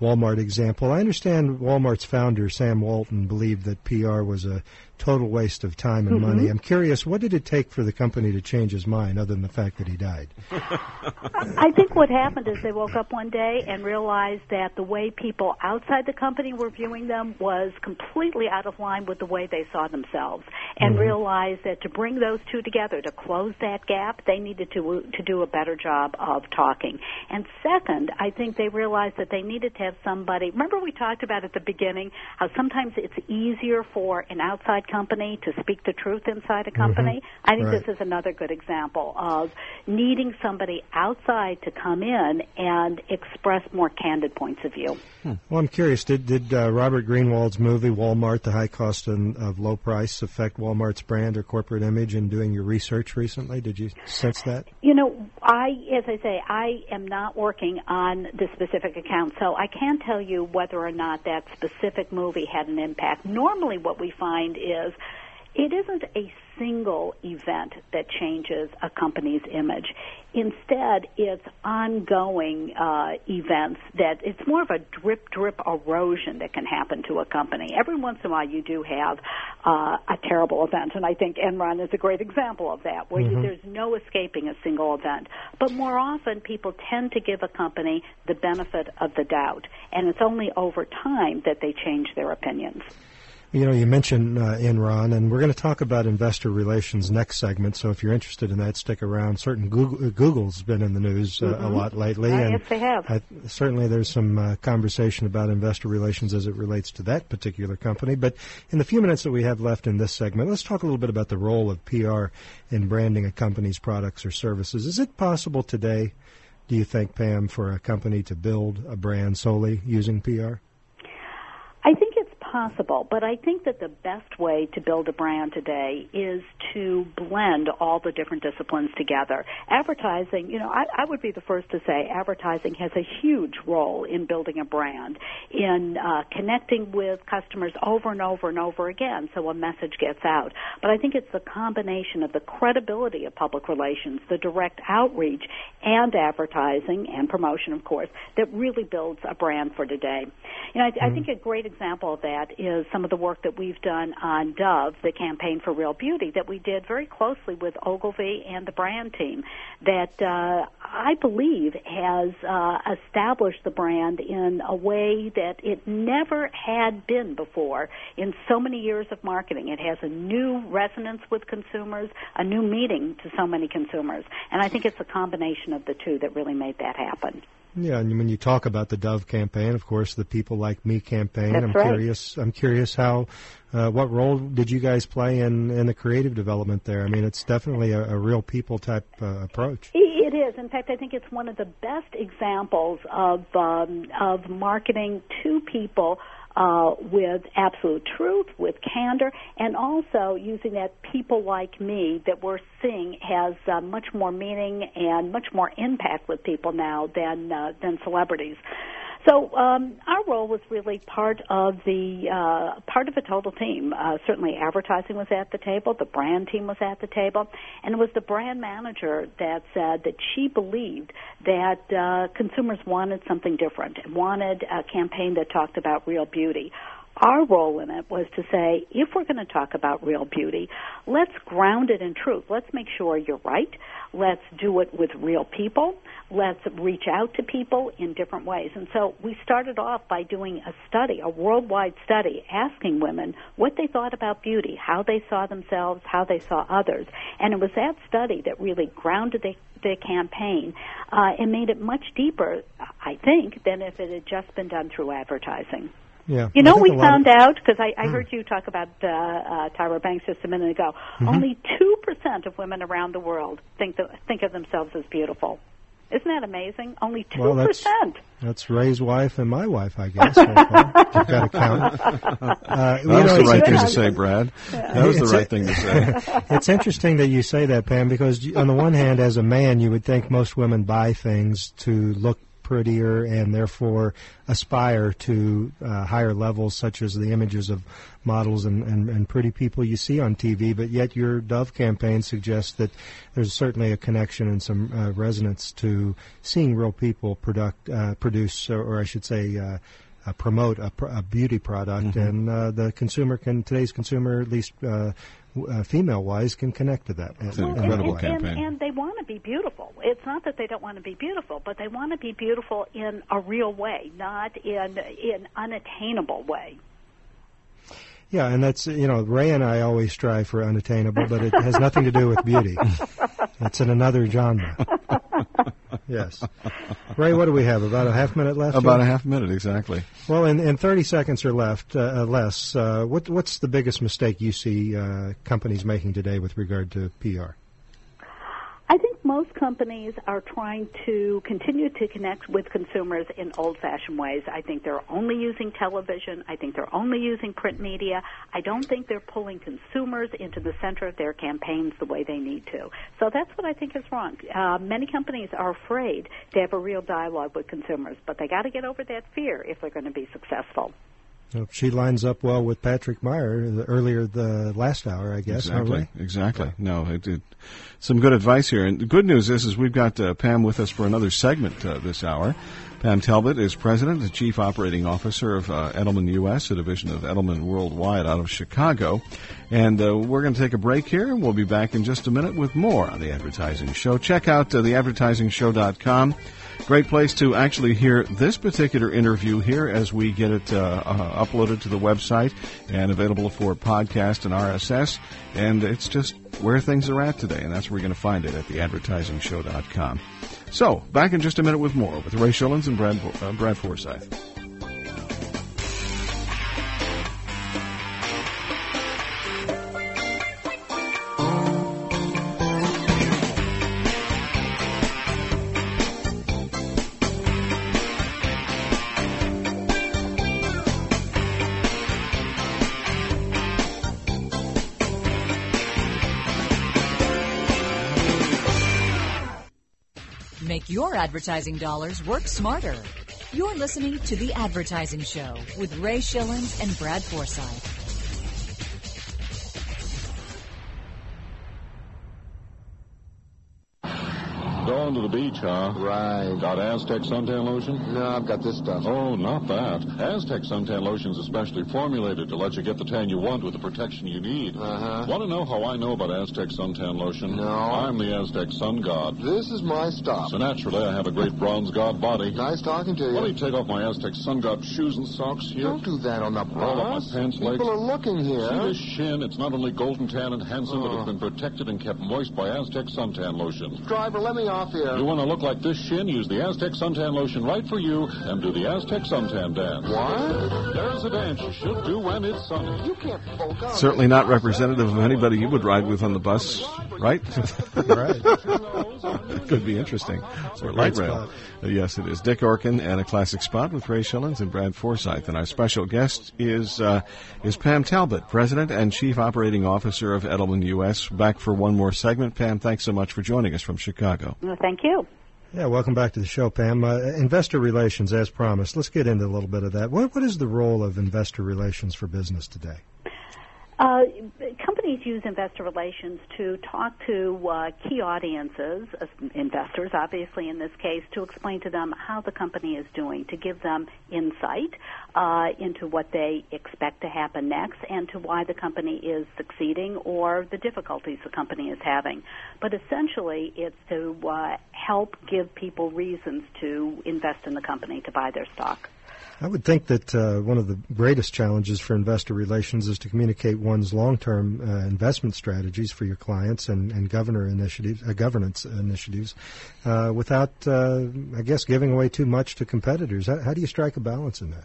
Walmart example, I understand Walmart's founder, Sam Walton, believed that P R was a total waste of time and mm-hmm. money. I'm curious, what did it take for the company to change his mind other than the fact that he died? I think what happened is they woke up one day and realized that the way people outside the company were viewing them was completely out of line with the way they saw themselves, and mm-hmm. realized that to bring those two together, to close that gap, they needed to to do a better job of talking. And second, I think they realized that they needed to have somebody. Remember we talked about at the beginning how sometimes it's easier for an outside company to speak the truth inside a company. Mm-hmm. I think right. this is another good example of needing somebody outside to come in and express more candid points of view. Hmm. Well, I'm curious, did, did uh, Robert Greenwald's movie, Walmart, The High Cost of, of Low Price, affect Walmart's brand or corporate image in doing your research recently? Did you sense that? You know, I, as I say, I am not working on this specific account, so I can't tell you whether or not that specific movie had an impact. Normally what we find is is it isn't a single event that changes a company's image. Instead, it's ongoing uh, events that it's more of a drip, drip erosion that can happen to a company. Every once in a while, you do have uh, a terrible event, and I think Enron is a great example of that, where mm-hmm. you, there's no escaping a single event. But more often, people tend to give a company the benefit of the doubt, and it's only over time that they change their opinions. You know, you mentioned uh, Enron, and we're going to talk about investor relations next segment, so if you're interested in that, stick around. Certain Google, Google's been in the news uh, mm-hmm. a lot lately. I and yes, they have. I, certainly there's some uh, conversation about investor relations as it relates to that particular company. But in the few minutes that we have left in this segment, let's talk a little bit about the role of P R in branding a company's products or services. Is it possible today, do you think, Pam, for a company to build a brand solely using P R? I think it's possible, but I think that the best way to build a brand today is to blend all the different disciplines together. Advertising, you know, I, I would be the first to say advertising has a huge role in building a brand, in uh, connecting with customers over and over and over again so a message gets out. But I think it's the combination of the credibility of public relations, the direct outreach, and advertising and promotion, of course, that really builds a brand for today. You know, I, mm-hmm. I think a great example of that that is some of the work that we've done on Dove, the Campaign for Real Beauty, that we did very closely with Ogilvy and the brand team that uh, I believe has uh, established the brand in a way that it never had been before in so many years of marketing. It has a new resonance with consumers, a new meaning to so many consumers, and I think it's a combination of the two that really made that happen. Yeah, and when you talk about the Dove campaign, of course, the People Like Me campaign. That's I'm right. curious. I'm curious how, uh, what role did you guys play in, in the creative development there? I mean, it's definitely a, a real people type uh, approach. It is. In fact, I think it's one of the best examples of um, of marketing to people. Uh, with absolute truth, with candor, and also using that people like me that we're seeing has uh, much more meaning and much more impact with people now than uh, than celebrities. So um, our role was really part of the uh, part of a total team. Uh, certainly, advertising was at the table, the brand team was at the table, and it was the brand manager that said that she believed that uh, consumers wanted something different, wanted a campaign that talked about real beauty. Our role in it was to say, if we're going to talk about real beauty, let's ground it in truth. Let's make sure you're right. Let's do it with real people. Let's reach out to people in different ways. And so we started off by doing a study, a worldwide study, asking women what they thought about beauty, how they saw themselves, how they saw others. And it was that study that really grounded the the campaign uh, and made it much deeper, I think, than if it had just been done through advertising. Yeah, you know, we found of... out, because I, I mm. heard you talk about uh, uh, Tyra Banks just a minute ago, mm-hmm. only two percent of women around the world think the, think of themselves as beautiful. Isn't that amazing? Only two percent. Well, that's, that's Ray's wife and my wife, I guess. So you've got to count. Uh, that you was know, the right thing to say, Brad. Yeah. That was the right thing to say. It's interesting that you say that, Pam, because on the one hand, as a man, you would think most women buy things to look prettier and therefore aspire to uh, higher levels, such as the images of models and, and, and pretty people you see on T V. But yet your Dove campaign suggests that there's certainly a connection and some uh, resonance to seeing real people product, uh, produce, or, or I should say uh, uh, promote a, a beauty product. Mm-hmm. And uh, the consumer can, today's consumer, at least uh, Uh, female-wise, can connect to that. It's an incredible campaign. And, and they want to be beautiful. It's not that they don't want to be beautiful, but they want to be beautiful in a real way, not in an unattainable way. Yeah, and that's, you know, Ray and I always strive for unattainable, but it has nothing to do with beauty. It's in another genre. Yes. Ray, what do we have? About a half minute left? About a half minute, exactly. Well, in, in thirty seconds or left, uh, less, uh, what, what's the biggest mistake you see uh, companies making today with regard to P R? I think most companies are trying to continue to connect with consumers in old-fashioned ways. I think they're only using television. I think they're only using print media. I don't think they're pulling consumers into the center of their campaigns the way they need to. So that's what I think is wrong. Uh, many companies are afraid to have a real dialogue with consumers, but they got to get over that fear if they're going to be successful. She lines up well with Patrick Meyer earlier the last hour, I guess. Exactly, exactly. Yeah. No, it, it, some good advice here. And the good news is, is we've got uh, Pam with us for another segment uh, this hour. Pam Talbot is president and chief operating officer of uh, Edelman U S, a division of Edelman Worldwide out of Chicago. And uh, we're going to take a break here, and we'll be back in just a minute with more on The Advertising Show. Check out uh, the advertising show dot com. Great place to actually hear this particular interview here as we get it uh, uh, uploaded to the website and available for podcast and R S S. And it's just where things are at today, and that's where we're going to find it, at the advertising show dot com. So, back in just a minute with more with Ray Schillens and Brad, uh, Brad Forsythe. Your advertising dollars work smarter. You're listening to The Advertising Show with Ray Schillens and Brad Forsythe. down to the beach, huh? Right. Got Aztec suntan lotion? No, I've got this stuff. Oh, not that. Aztec suntan lotion's especially formulated to let you get the tan you want with the protection you need. Uh-huh. Want to know how I know about Aztec suntan lotion? No. I'm the Aztec sun god. This is my stop. So naturally, I have a great bronze god body. Nice talking to you. Let me take off my Aztec sun god shoes and socks here. Don't do that on the bus. Roll up my pants legs. People are looking here. See this shin? It's not only golden tan and handsome, oh. but it's been protected and kept moist by Aztec suntan lotion. Driver, let me off here. You want to look like this shin? Use the Aztec suntan lotion right for you and do the Aztec suntan dance. What? There's a dance you should do when it's sunny. You can't folk up. Certainly not representative of anybody you would ride with on the bus, right? Right. Could be interesting. Or light rail. Yes, it is. Dick Orkin and A Classic Spot with Ray Schillens and Brad Forsythe. And our special guest is uh, is Pam Talbot, President and Chief Operating Officer of Edelman U S Back for one more segment. Pam, thanks so much for joining us from Chicago. Well, thank you. Yeah, welcome back to the show, Pam. Uh, investor relations, as promised. Let's get into a little bit of that. What, what is the role of investor relations for business today? Uh, companies use investor relations to talk to uh, key audiences, uh, investors obviously in this case, to explain to them how the company is doing, to give them insight uh, into what they expect to happen next and to why the company is succeeding or the difficulties the company is having. But essentially it's to uh, help give people reasons to invest in the company, to buy their stock. I would think that uh, one of the greatest challenges for investor relations is to communicate one's long-term uh, investment strategies for your clients and, and governor initiatives, uh, governance initiatives uh, without, uh, I guess, giving away too much to competitors. How, how do you strike a balance in that?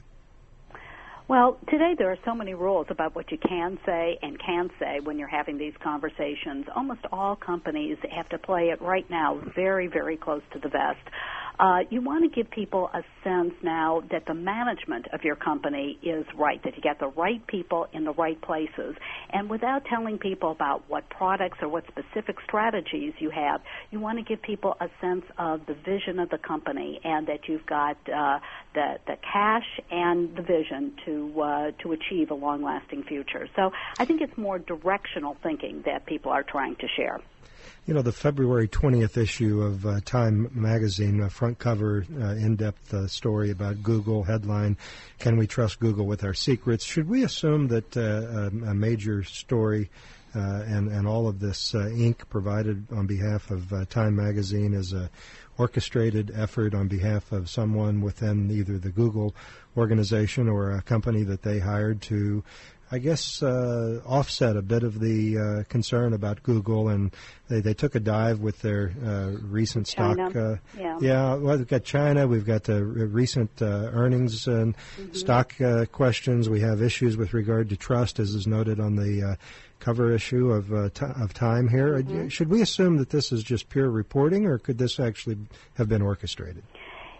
Well, today there are so many rules about what you can say and can't say when you're having these conversations. Almost all companies have to play it right now very, very close to the vest. Uh, you want to give people a sense now that the management of your company is right, that you got the right people in the right places. And without telling people about what products or what specific strategies you have, you want to give people a sense of the vision of the company and that you've got uh, the, the cash and the vision to uh, to achieve a long-lasting future. So I think it's more directional thinking that people are trying to share. You know, the February twentieth issue of uh, Time magazine, a front cover, uh, in-depth uh, story about Google, headline, Can We Trust Google with Our Secrets? Should we assume that uh, a, a major story uh, and, and all of this uh, ink provided on behalf of uh, Time magazine is a orchestrated effort on behalf of someone within either the Google organization or a company that they hired to I guess, uh, offset a bit of the uh, concern about Google, and they, they took a dive with their uh, recent stock. Uh, yeah. yeah, well, we've got China, we've got the recent uh, earnings and mm-hmm. stock uh, questions. We have issues with regard to trust, as is noted on the uh, cover issue of, uh, t- of Time here. Mm-hmm. Should we assume that this is just pure reporting, or could this actually have been orchestrated?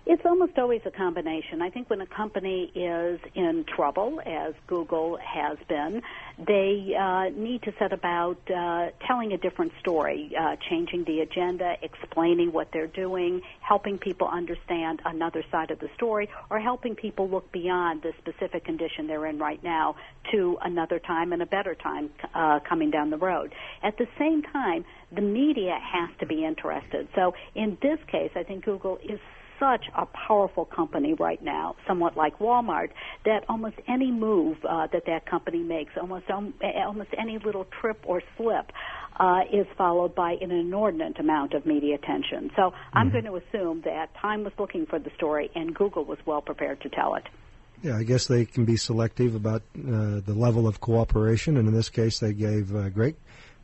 It's almost always a combination. I think when a company is in trouble, as Google has been, they uh, need to set about uh, telling a different story, uh, changing the agenda, explaining what they're doing, helping people understand another side of the story, or helping people look beyond the specific condition they're in right now to another time and a better time uh, coming down the road. At the same time, the media has to be interested. So in this case, I think Google is such a powerful company right now, somewhat like Walmart, that almost any move uh, that that company makes, almost um, almost any little trip or slip, uh, is followed by an inordinate amount of media attention. So mm-hmm. I'm going to assume that Time was looking for the story and Google was well prepared to tell it. Yeah, I guess they can be selective about uh, the level of cooperation, and in this case they gave uh, great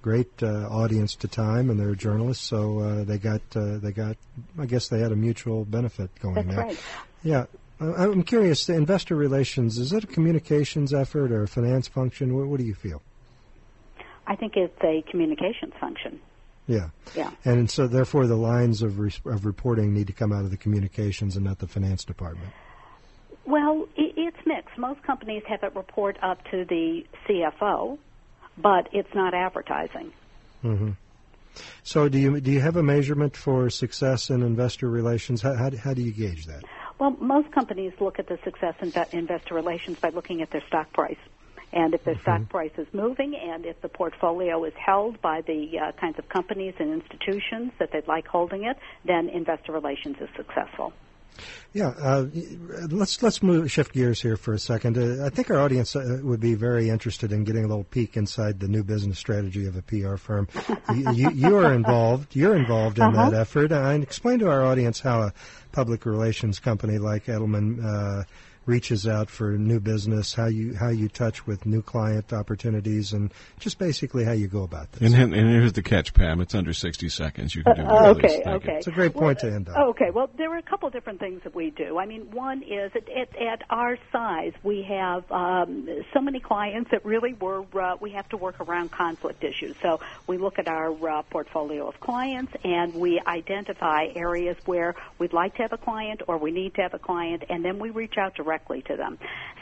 Great uh, audience to Time, and they're journalists, so uh, they got, uh, they got. I guess they had a mutual benefit going That's there. Right. Yeah, I'm curious. The investor relations, is it a communications effort or a finance function? What, what do you feel? I think it's a communications function. Yeah. Yeah. And so, therefore, the lines of re- of reporting need to come out of the communications and not the finance department. Well, it, it's mixed. Most companies have it report up to the C F O. But it's not advertising. Mm-hmm. So do you do you have a measurement for success in investor relations? How, how, how do you gauge that? Well, most companies look at the success in investor relations by looking at their stock price. and if their mm-hmm. stock price is moving, and if the portfolio is held by the uh, kinds of companies and institutions that they'd like holding it, then investor relations is successful. Yeah, uh, let's let's move shift gears here for a second. Uh, I think our audience uh, would be very interested in getting a little peek inside the new business strategy of a P R firm. you, you, you are involved. You're involved in uh-huh. that effort. And explain to our audience how a public relations company like Edelman uh, reaches out for new business, how you how you touch with new client opportunities, and just basically how you go about this. And, and here's the catch, Pam. It's under sixty seconds. You can do uh, okay, this. Okay. It's a great point well, to end on. Okay. Well, there are a couple different things that we do. I mean, one is at, at, at our size, we have um, so many clients that really were uh, we have to work around conflict issues. So we look at our uh, portfolio of clients, and we identify areas where we'd like to have a client or we need to have a client, and then we reach out directly to them.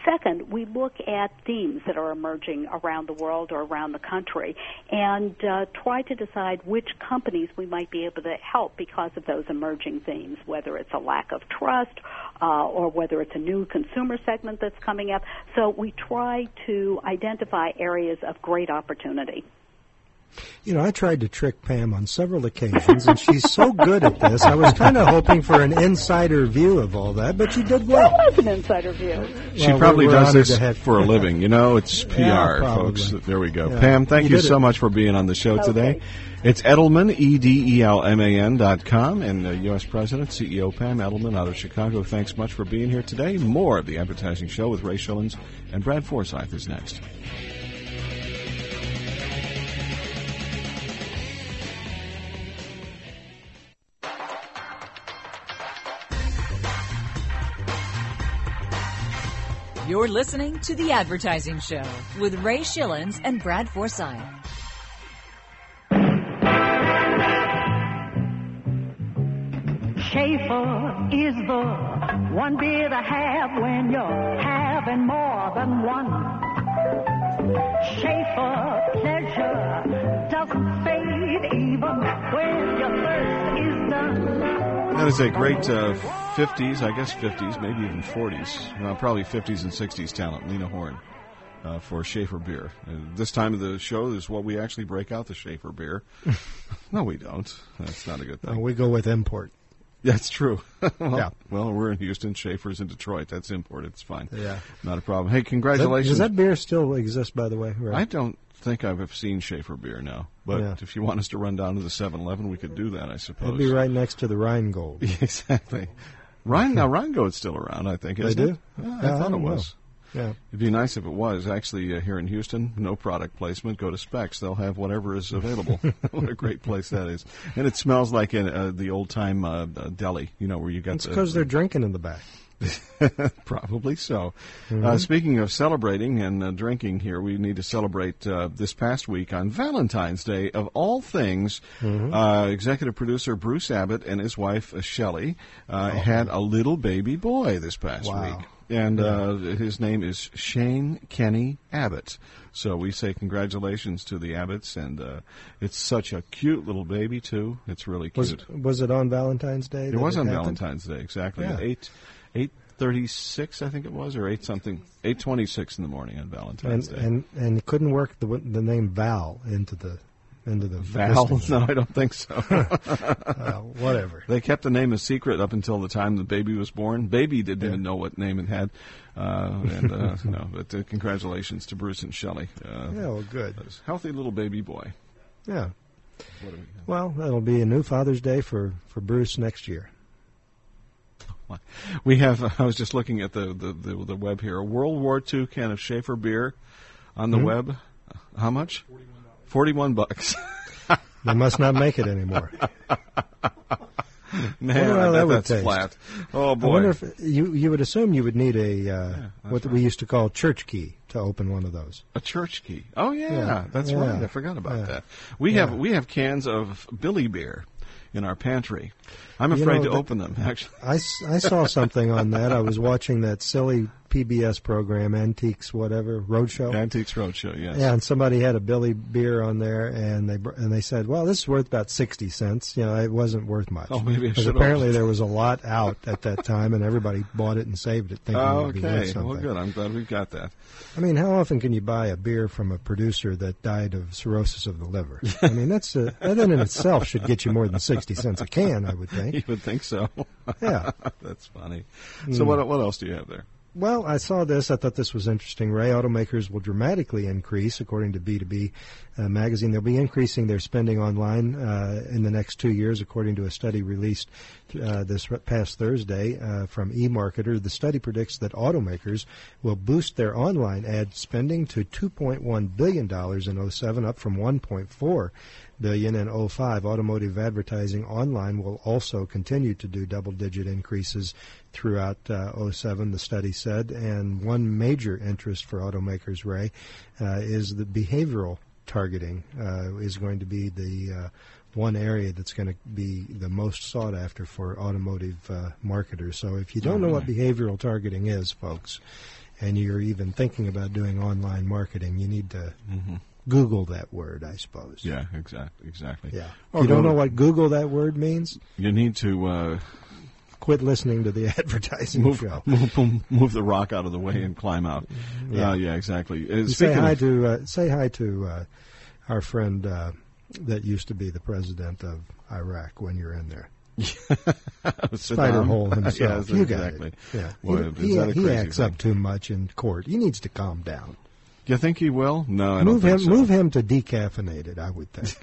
Second, we look at themes that are emerging around the world or around the country and uh, try to decide which companies we might be able to help because of those emerging themes, whether it's a lack of trust uh, or whether it's a new consumer segment that's coming up. So we try to identify areas of great opportunity. You know, I tried to trick Pam on several occasions, and she's so good at this. I was kind of hoping for an insider view of all that, but she did well. That was an insider view. Well, she probably we're, we're does this for a living. You know, it's P R, yeah, folks. There we go. Yeah. Pam, thank you, you so it. much for being on the show okay. today. It's Edelman, E D E L M A N dot com, and the U S President, C E O Pam Edelman out of Chicago. Thanks much for being here today. More of the Advertising Show with Ray Schillens and Brad Forsythe is next. You're listening to The Advertising Show with Ray Schillens and Brad Forsythe. Schaefer is the one beer to have when you're having more than one. Schaefer pleasure doesn't fade even when your thirst is done. That is a great... Uh, fifties, I guess fifties, maybe even forties, no, probably fifties and sixties talent, Lena Horne, uh, for Schaefer beer. And this time of the show is what we actually break out the Schaefer beer. No, we don't. That's not a good thing. No, we go with import. That's true. well, yeah. well, we're in Houston. Schaefer's in Detroit. That's import. It's fine. Yeah. Not a problem. Hey, congratulations. Does that, does that beer still exist, by the way? Right. I don't think I've seen Schaefer beer now. But yeah. if you want us to run down to the seven eleven, we could do that, I suppose. It'd be right next to the Rheingold. Exactly. Ryan, now, Rheingold's still around, I think, isn't they do? It? Yeah, I uh, thought I it was. Know. Yeah, it'd be nice if it was. Actually, uh, here in Houston, no product placement. Go to Specs; they'll have whatever is available. What a great place that is! And it smells like in uh, the old-time uh, deli, you know, where you got. It's because the, the, they're drinking in the back. Probably so. Mm-hmm. Uh, speaking of celebrating and uh, drinking here, we need to celebrate uh, this past week on Valentine's Day, of all things. Mm-hmm. Uh, executive producer Bruce Abbott and his wife uh, Shelley uh, oh. had a little baby boy this past wow. week. And uh, his name is Shane Kenny Abbott. So we say congratulations to the Abbotts, and uh, it's such a cute little baby, too. It's really cute. Was, was it on Valentine's Day? It was it on happened? Valentine's Day, exactly. Yeah. Eight. Eight thirty-six, I think it was, or eight something, eight twenty-six in the morning on Valentine's and, Day. And and you couldn't work the the name Val into the into the Val. No, I don't think so. uh, whatever. They kept the name a secret up until the time the baby was born. Baby didn't yeah. even know what name it had. Uh, and uh, no, but uh, congratulations to Bruce and Shelley. Uh, yeah, well, good. Healthy little baby boy. Yeah. What do we have? Well, that'll be a new Father's Day for, for Bruce next year. We have, I was just looking at the, the, the, the web here, a World War Two can of Schaefer beer on the mm-hmm. web. How much? forty-one dollars. forty-one bucks. They must not make it anymore. Man, I bet that's flat. Oh, boy. I wonder if you, you would assume you would need a, uh, yeah, what right. we used to call church key to open one of those. A church key. Oh, yeah, yeah. that's yeah. right. I forgot about yeah. that. We yeah. have we have cans of Billy beer in our pantry. I'm afraid you know, to the, open them, actually. I, I saw something on that. I was watching that silly P B S program, Antiques whatever, Roadshow. Antiques Roadshow, yes. Yeah, and somebody had a Billy beer on there, and they and they said, well, this is worth about sixty cents. You know, it wasn't worth much. Oh, maybe I should have. Apparently there was a lot out at that time, and everybody bought it and saved it thinking oh, it would okay. be worth something. Well, good. I'm glad we've got that. I mean, how often can you buy a beer from a producer that died of cirrhosis of the liver? I mean, that's a, that in itself should get you more than sixty cents a can, I would think. You would think so. Yeah. That's funny. So mm. what what else do you have there? Well, I saw this. I thought this was interesting. Ray, automakers will dramatically increase, according to B two B uh, magazine. They'll be increasing their spending online uh, in the next two years, according to a study released uh, this past Thursday uh, from eMarketer. The study predicts that automakers will boost their online ad spending to two point one billion dollars in oh seven, up from one point four billion dollars in oh five. Automotive advertising online will also continue to do double-digit increases throughout uh, oh seven, the study said. And one major interest for automakers, Ray, uh, is the behavioral targeting uh, is going to be the uh, one area that's going to be the most sought after for automotive uh, marketers. So if you don't know what behavioral targeting is, folks, and you're even thinking about doing online marketing, you need to mm-hmm. Google that word, I suppose. Yeah, exactly. Exactly. Yeah. Or you don't know what Google that word means? You need to... Uh Quit listening to the advertising move, show. Move, move the rock out of the way and climb out. Yeah, uh, yeah exactly. Uh, say, hi of, to, uh, say hi to uh, our friend uh, that used to be the president of Iraq when you're in there. Spider Hole himself. Yeah, you exactly. got it. Yeah. Well, he he, he acts thing? up too much in court. He needs to calm down. Do you think he will? No, I move don't think him, so. Move him to decaffeinated, I would think.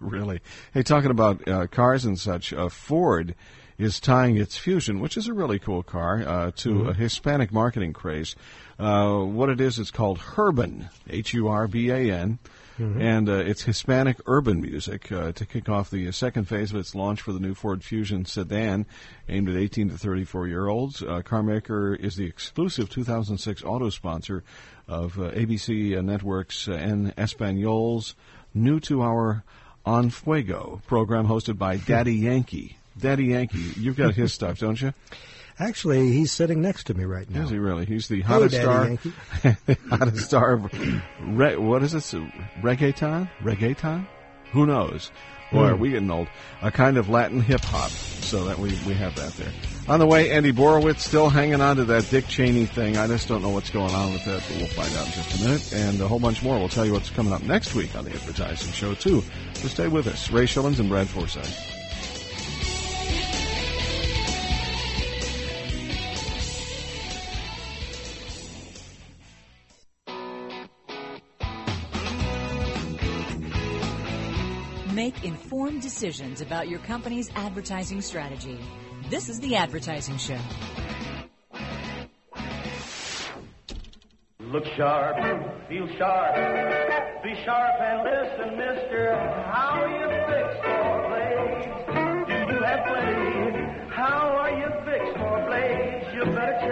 Really? Hey, talking about uh, cars and such, uh, Ford is tying its Fusion, which is a really cool car, uh, to mm-hmm. a Hispanic marketing craze. Uh, what it is, it's called Herban, H U R B A N, mm-hmm. and uh, it's Hispanic urban music uh, to kick off the second phase of its launch for the new Ford Fusion sedan, aimed at eighteen to thirty-four-year-olds. Uh, Carmaker is the exclusive two thousand six auto sponsor of uh, A B C uh, Network's uh, and Español's new two-hour On Fuego program hosted by Daddy Yankee. Daddy Yankee, you've got his stuff, don't you? Actually, he's sitting next to me right now. Is he really? He's the hottest Hello, star. The hottest star of re- what is this? Reggaeton? Reggaeton? Who knows? Boy, hmm. are we getting old. A kind of Latin hip-hop. So that we, we have that there. On the way, Andy Borowitz still hanging on to that Dick Cheney thing. I just don't know what's going on with that, but we'll find out in just a minute. And a whole bunch more. We'll tell you what's coming up next week on the Advertising Show, too. So stay with us. Ray Schillens and Brad Forsythe. Make informed decisions about your company's advertising strategy. This is the Advertising Show. Look sharp, feel sharp, be sharp and listen, mister. How are you fixed for blades? Do you have blades? How are you fixed for blades?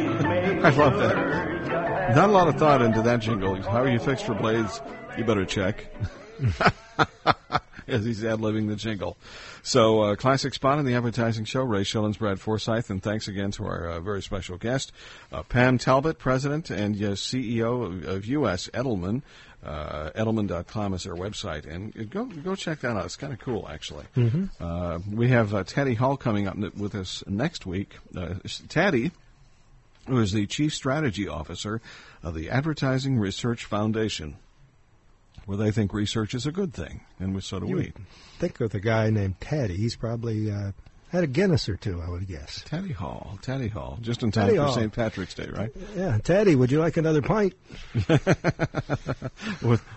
You better check. I love that. Not a lot of thought into that jingle. How are you fixed for blades? You better check. As he's ad-libbing the jingle. So, uh, classic spot in the Advertising Show, Ray Schillens, Brad Forsythe, and thanks again to our uh, very special guest, uh, Pam Talbot, President and uh, C E O of, of U S Edelman. Uh, Edelman dot com is their website, and go go check that out. It's kind of cool, actually. Mm-hmm. Uh, we have uh, Teddy Hall coming up with us next week. Uh, Teddy, who is the Chief Strategy Officer of the Advertising Research Foundation, where they think research is a good thing, and so do you we. Think of the guy named Teddy. He's probably uh, had a Guinness or two, I would guess. Teddy Hall, Teddy Hall, just in time Teddy for Hall. Saint Patrick's Day, right? Yeah, Teddy, would you like another pint?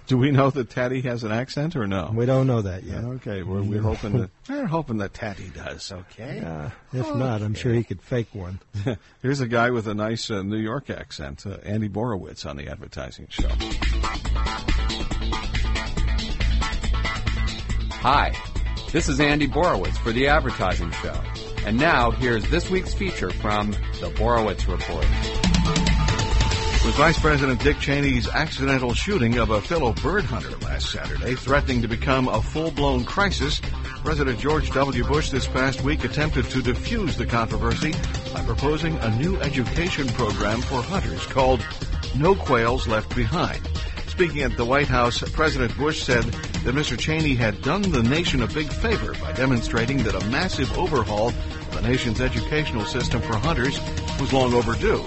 Do we know that Teddy has an accent or no? We don't know that yet. Okay, we're, we're hoping that we're hoping that Teddy does. Okay, uh, if okay. not, I'm sure he could fake one. Here's a guy with a nice uh, New York accent, uh, Andy Borowitz, on the Advertising Show. Hi, this is Andy Borowitz for The Advertising Show. And now, here's this week's feature from The Borowitz Report. With Vice President Dick Cheney's accidental shooting of a fellow bird hunter last Saturday threatening to become a full-blown crisis, President George W. Bush this past week attempted to defuse the controversy by proposing a new education program for hunters called No Quails Left Behind. Speaking at the White House, President Bush said that Mister Cheney had done the nation a big favor by demonstrating that a massive overhaul of the nation's educational system for hunters was long overdue.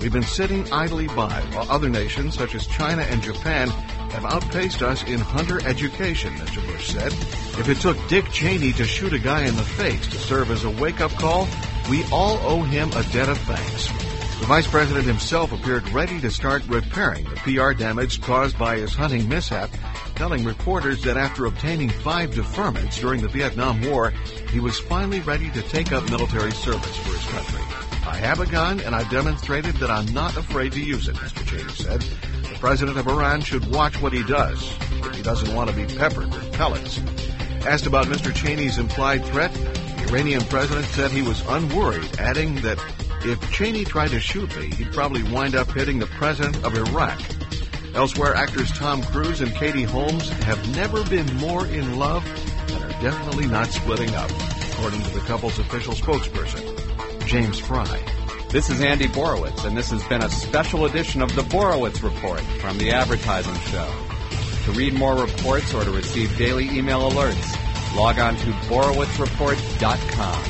We've been sitting idly by while other nations, such as China and Japan, have outpaced us in hunter education, Mister Bush said. If it took Dick Cheney to shoot a guy in the face to serve as a wake-up call, we all owe him a debt of thanks. The Vice President himself appeared ready to start repairing the P R damage caused by his hunting mishap, telling reporters that after obtaining five deferments during the Vietnam War, he was finally ready to take up military service for his country. I have a gun, and I've demonstrated that I'm not afraid to use it, Mister Cheney said. The President of Iran should watch what he does, if he doesn't want to be peppered with pellets. Asked about Mister Cheney's implied threat, the Iranian President said he was unworried, adding that if Cheney tried to shoot me, he'd probably wind up hitting the president of Iraq. Elsewhere, actors Tom Cruise and Katie Holmes have never been more in love and are definitely not splitting up, according to the couple's official spokesperson, James Fry. This is Andy Borowitz, and this has been a special edition of the Borowitz Report from the Advertising Show. To read more reports or to receive daily email alerts, log on to borowitz report dot com.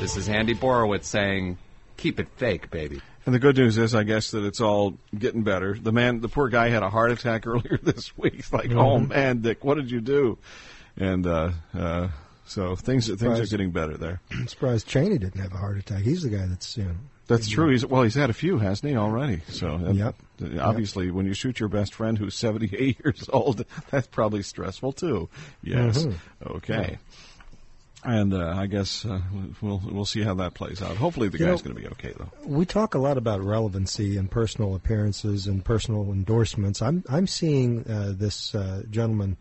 This is Andy Borowitz saying, keep it fake, baby. And the good news is, I guess, that it's all getting better. The man, the poor guy had a heart attack earlier this week. He's like, mm-hmm. oh, man, Dick, what did you do? And uh, uh, so things things are getting better there. I'm surprised Cheney didn't have a heart attack. He's the guy that's, you know. That's true. He's, well, he's had a few, hasn't he, already? So that, yep. Obviously, yep. When you shoot your best friend who's seventy-eight years old, that's probably stressful, too. Yes. Mm-hmm. Okay. Yeah. And uh, I guess uh, we'll we'll see how that plays out. Hopefully the you guy's going to be okay, though. We talk a lot about relevancy and personal appearances and personal endorsements. I'm I'm seeing uh, this uh, gentleman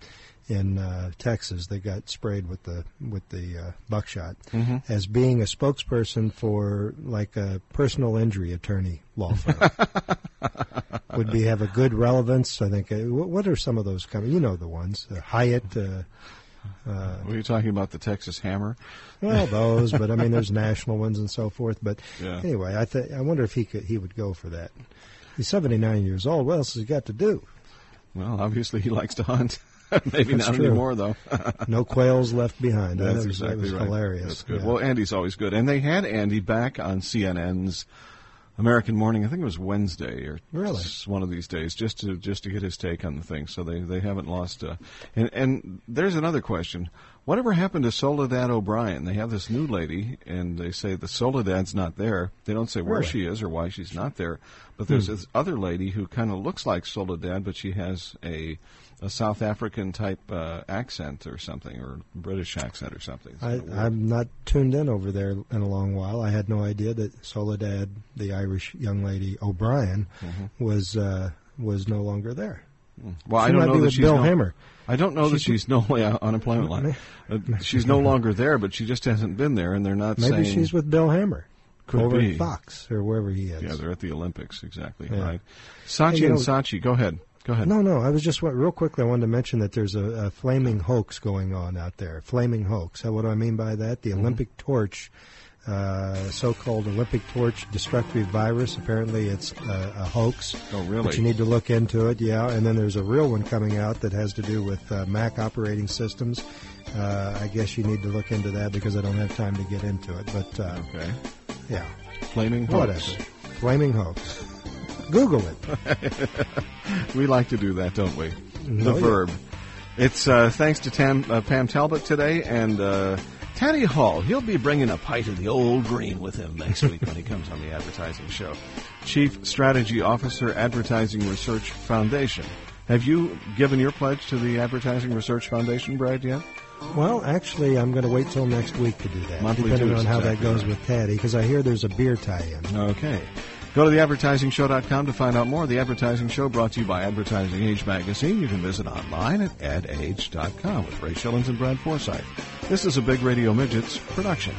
in uh, Texas that got sprayed with the with the uh, buckshot mm-hmm. as being a spokesperson for like a personal injury attorney law firm. Would be have a good relevance? I think. Uh, what are some of those coming? You know the ones uh, Hyatt. Uh, Uh, Were you talking about the Texas Hammer? Well, those, but I mean, there's national ones and so forth. But yeah. anyway, I th- I wonder if he could he would go for that. He's seventy-nine years old. What else has he got to do? Well, obviously he likes to hunt. Maybe That's not true. Anymore, though. No quails left behind. That's that was, exactly that was right. Hilarious. That's good. Yeah. Well, Andy's always good, and they had Andy back on C N N's American Morning. I think it was Wednesday or really? one of these days, just to just to get his take on the thing. So they, they haven't lost. Uh, and and there's another question: whatever happened to Soledad O'Brien? They have this new lady, and they say the Soledad's not there. They don't say where really? she is or why she's not there. But there's hmm. this other lady who kind of looks like Soledad, but she has a a South African type uh, accent or something, or British accent or something. I, I'm not tuned in over there in a long while. I had no idea that Soledad, the Irish young lady O'Brien, mm-hmm. was uh, was no longer there. Well, she I don't know that she's Bill no, Hammer. I don't know she that she's no uh, unemployment line. Uh, she's no longer there, but she just hasn't been there, and they're not. Maybe saying, she's with Bill Hammer. Could over be. At Fox or wherever he is. Yeah, they're at the Olympics, exactly yeah. right. Saatchi hey, you know, and Saatchi, go ahead. Go ahead. No, no, I was just, real quickly, I wanted to mention that there's a, a flaming hoax going on out there, flaming hoax. What do I mean by that? The mm-hmm. Olympic torch, uh, so-called Olympic torch destructive virus. Apparently it's uh, a hoax. Oh, really? But you need to look into it, yeah. And then there's a real one coming out that has to do with uh, Mac operating systems. Uh, I guess you need to look into that because I don't have time to get into it. But, uh, okay. yeah. Flaming hoax. Whatever. Flaming hoax. Google it. We like to do that, don't we? No, the verb. Yeah. It's uh, thanks to Tam, uh, Pam Talbot today and uh, Teddy Hall. He'll be bringing a pint of the old green with him next week when he comes on the Advertising Show. Chief Strategy Officer, Advertising Research Foundation. Have you given your pledge to the Advertising Research Foundation, Brad, yet? Well, actually, I'm going to wait till next week to do that, Monthly depending on how exactly that goes right. with Teddy, because I hear there's a beer tie-in. Okay. Go to the advertising show dot com to find out more. The Advertising Show brought to you by Advertising Age magazine. You can visit online at ad age dot com with Ray Schillens and Brad Forsythe. This is a Big Radio Midgets production.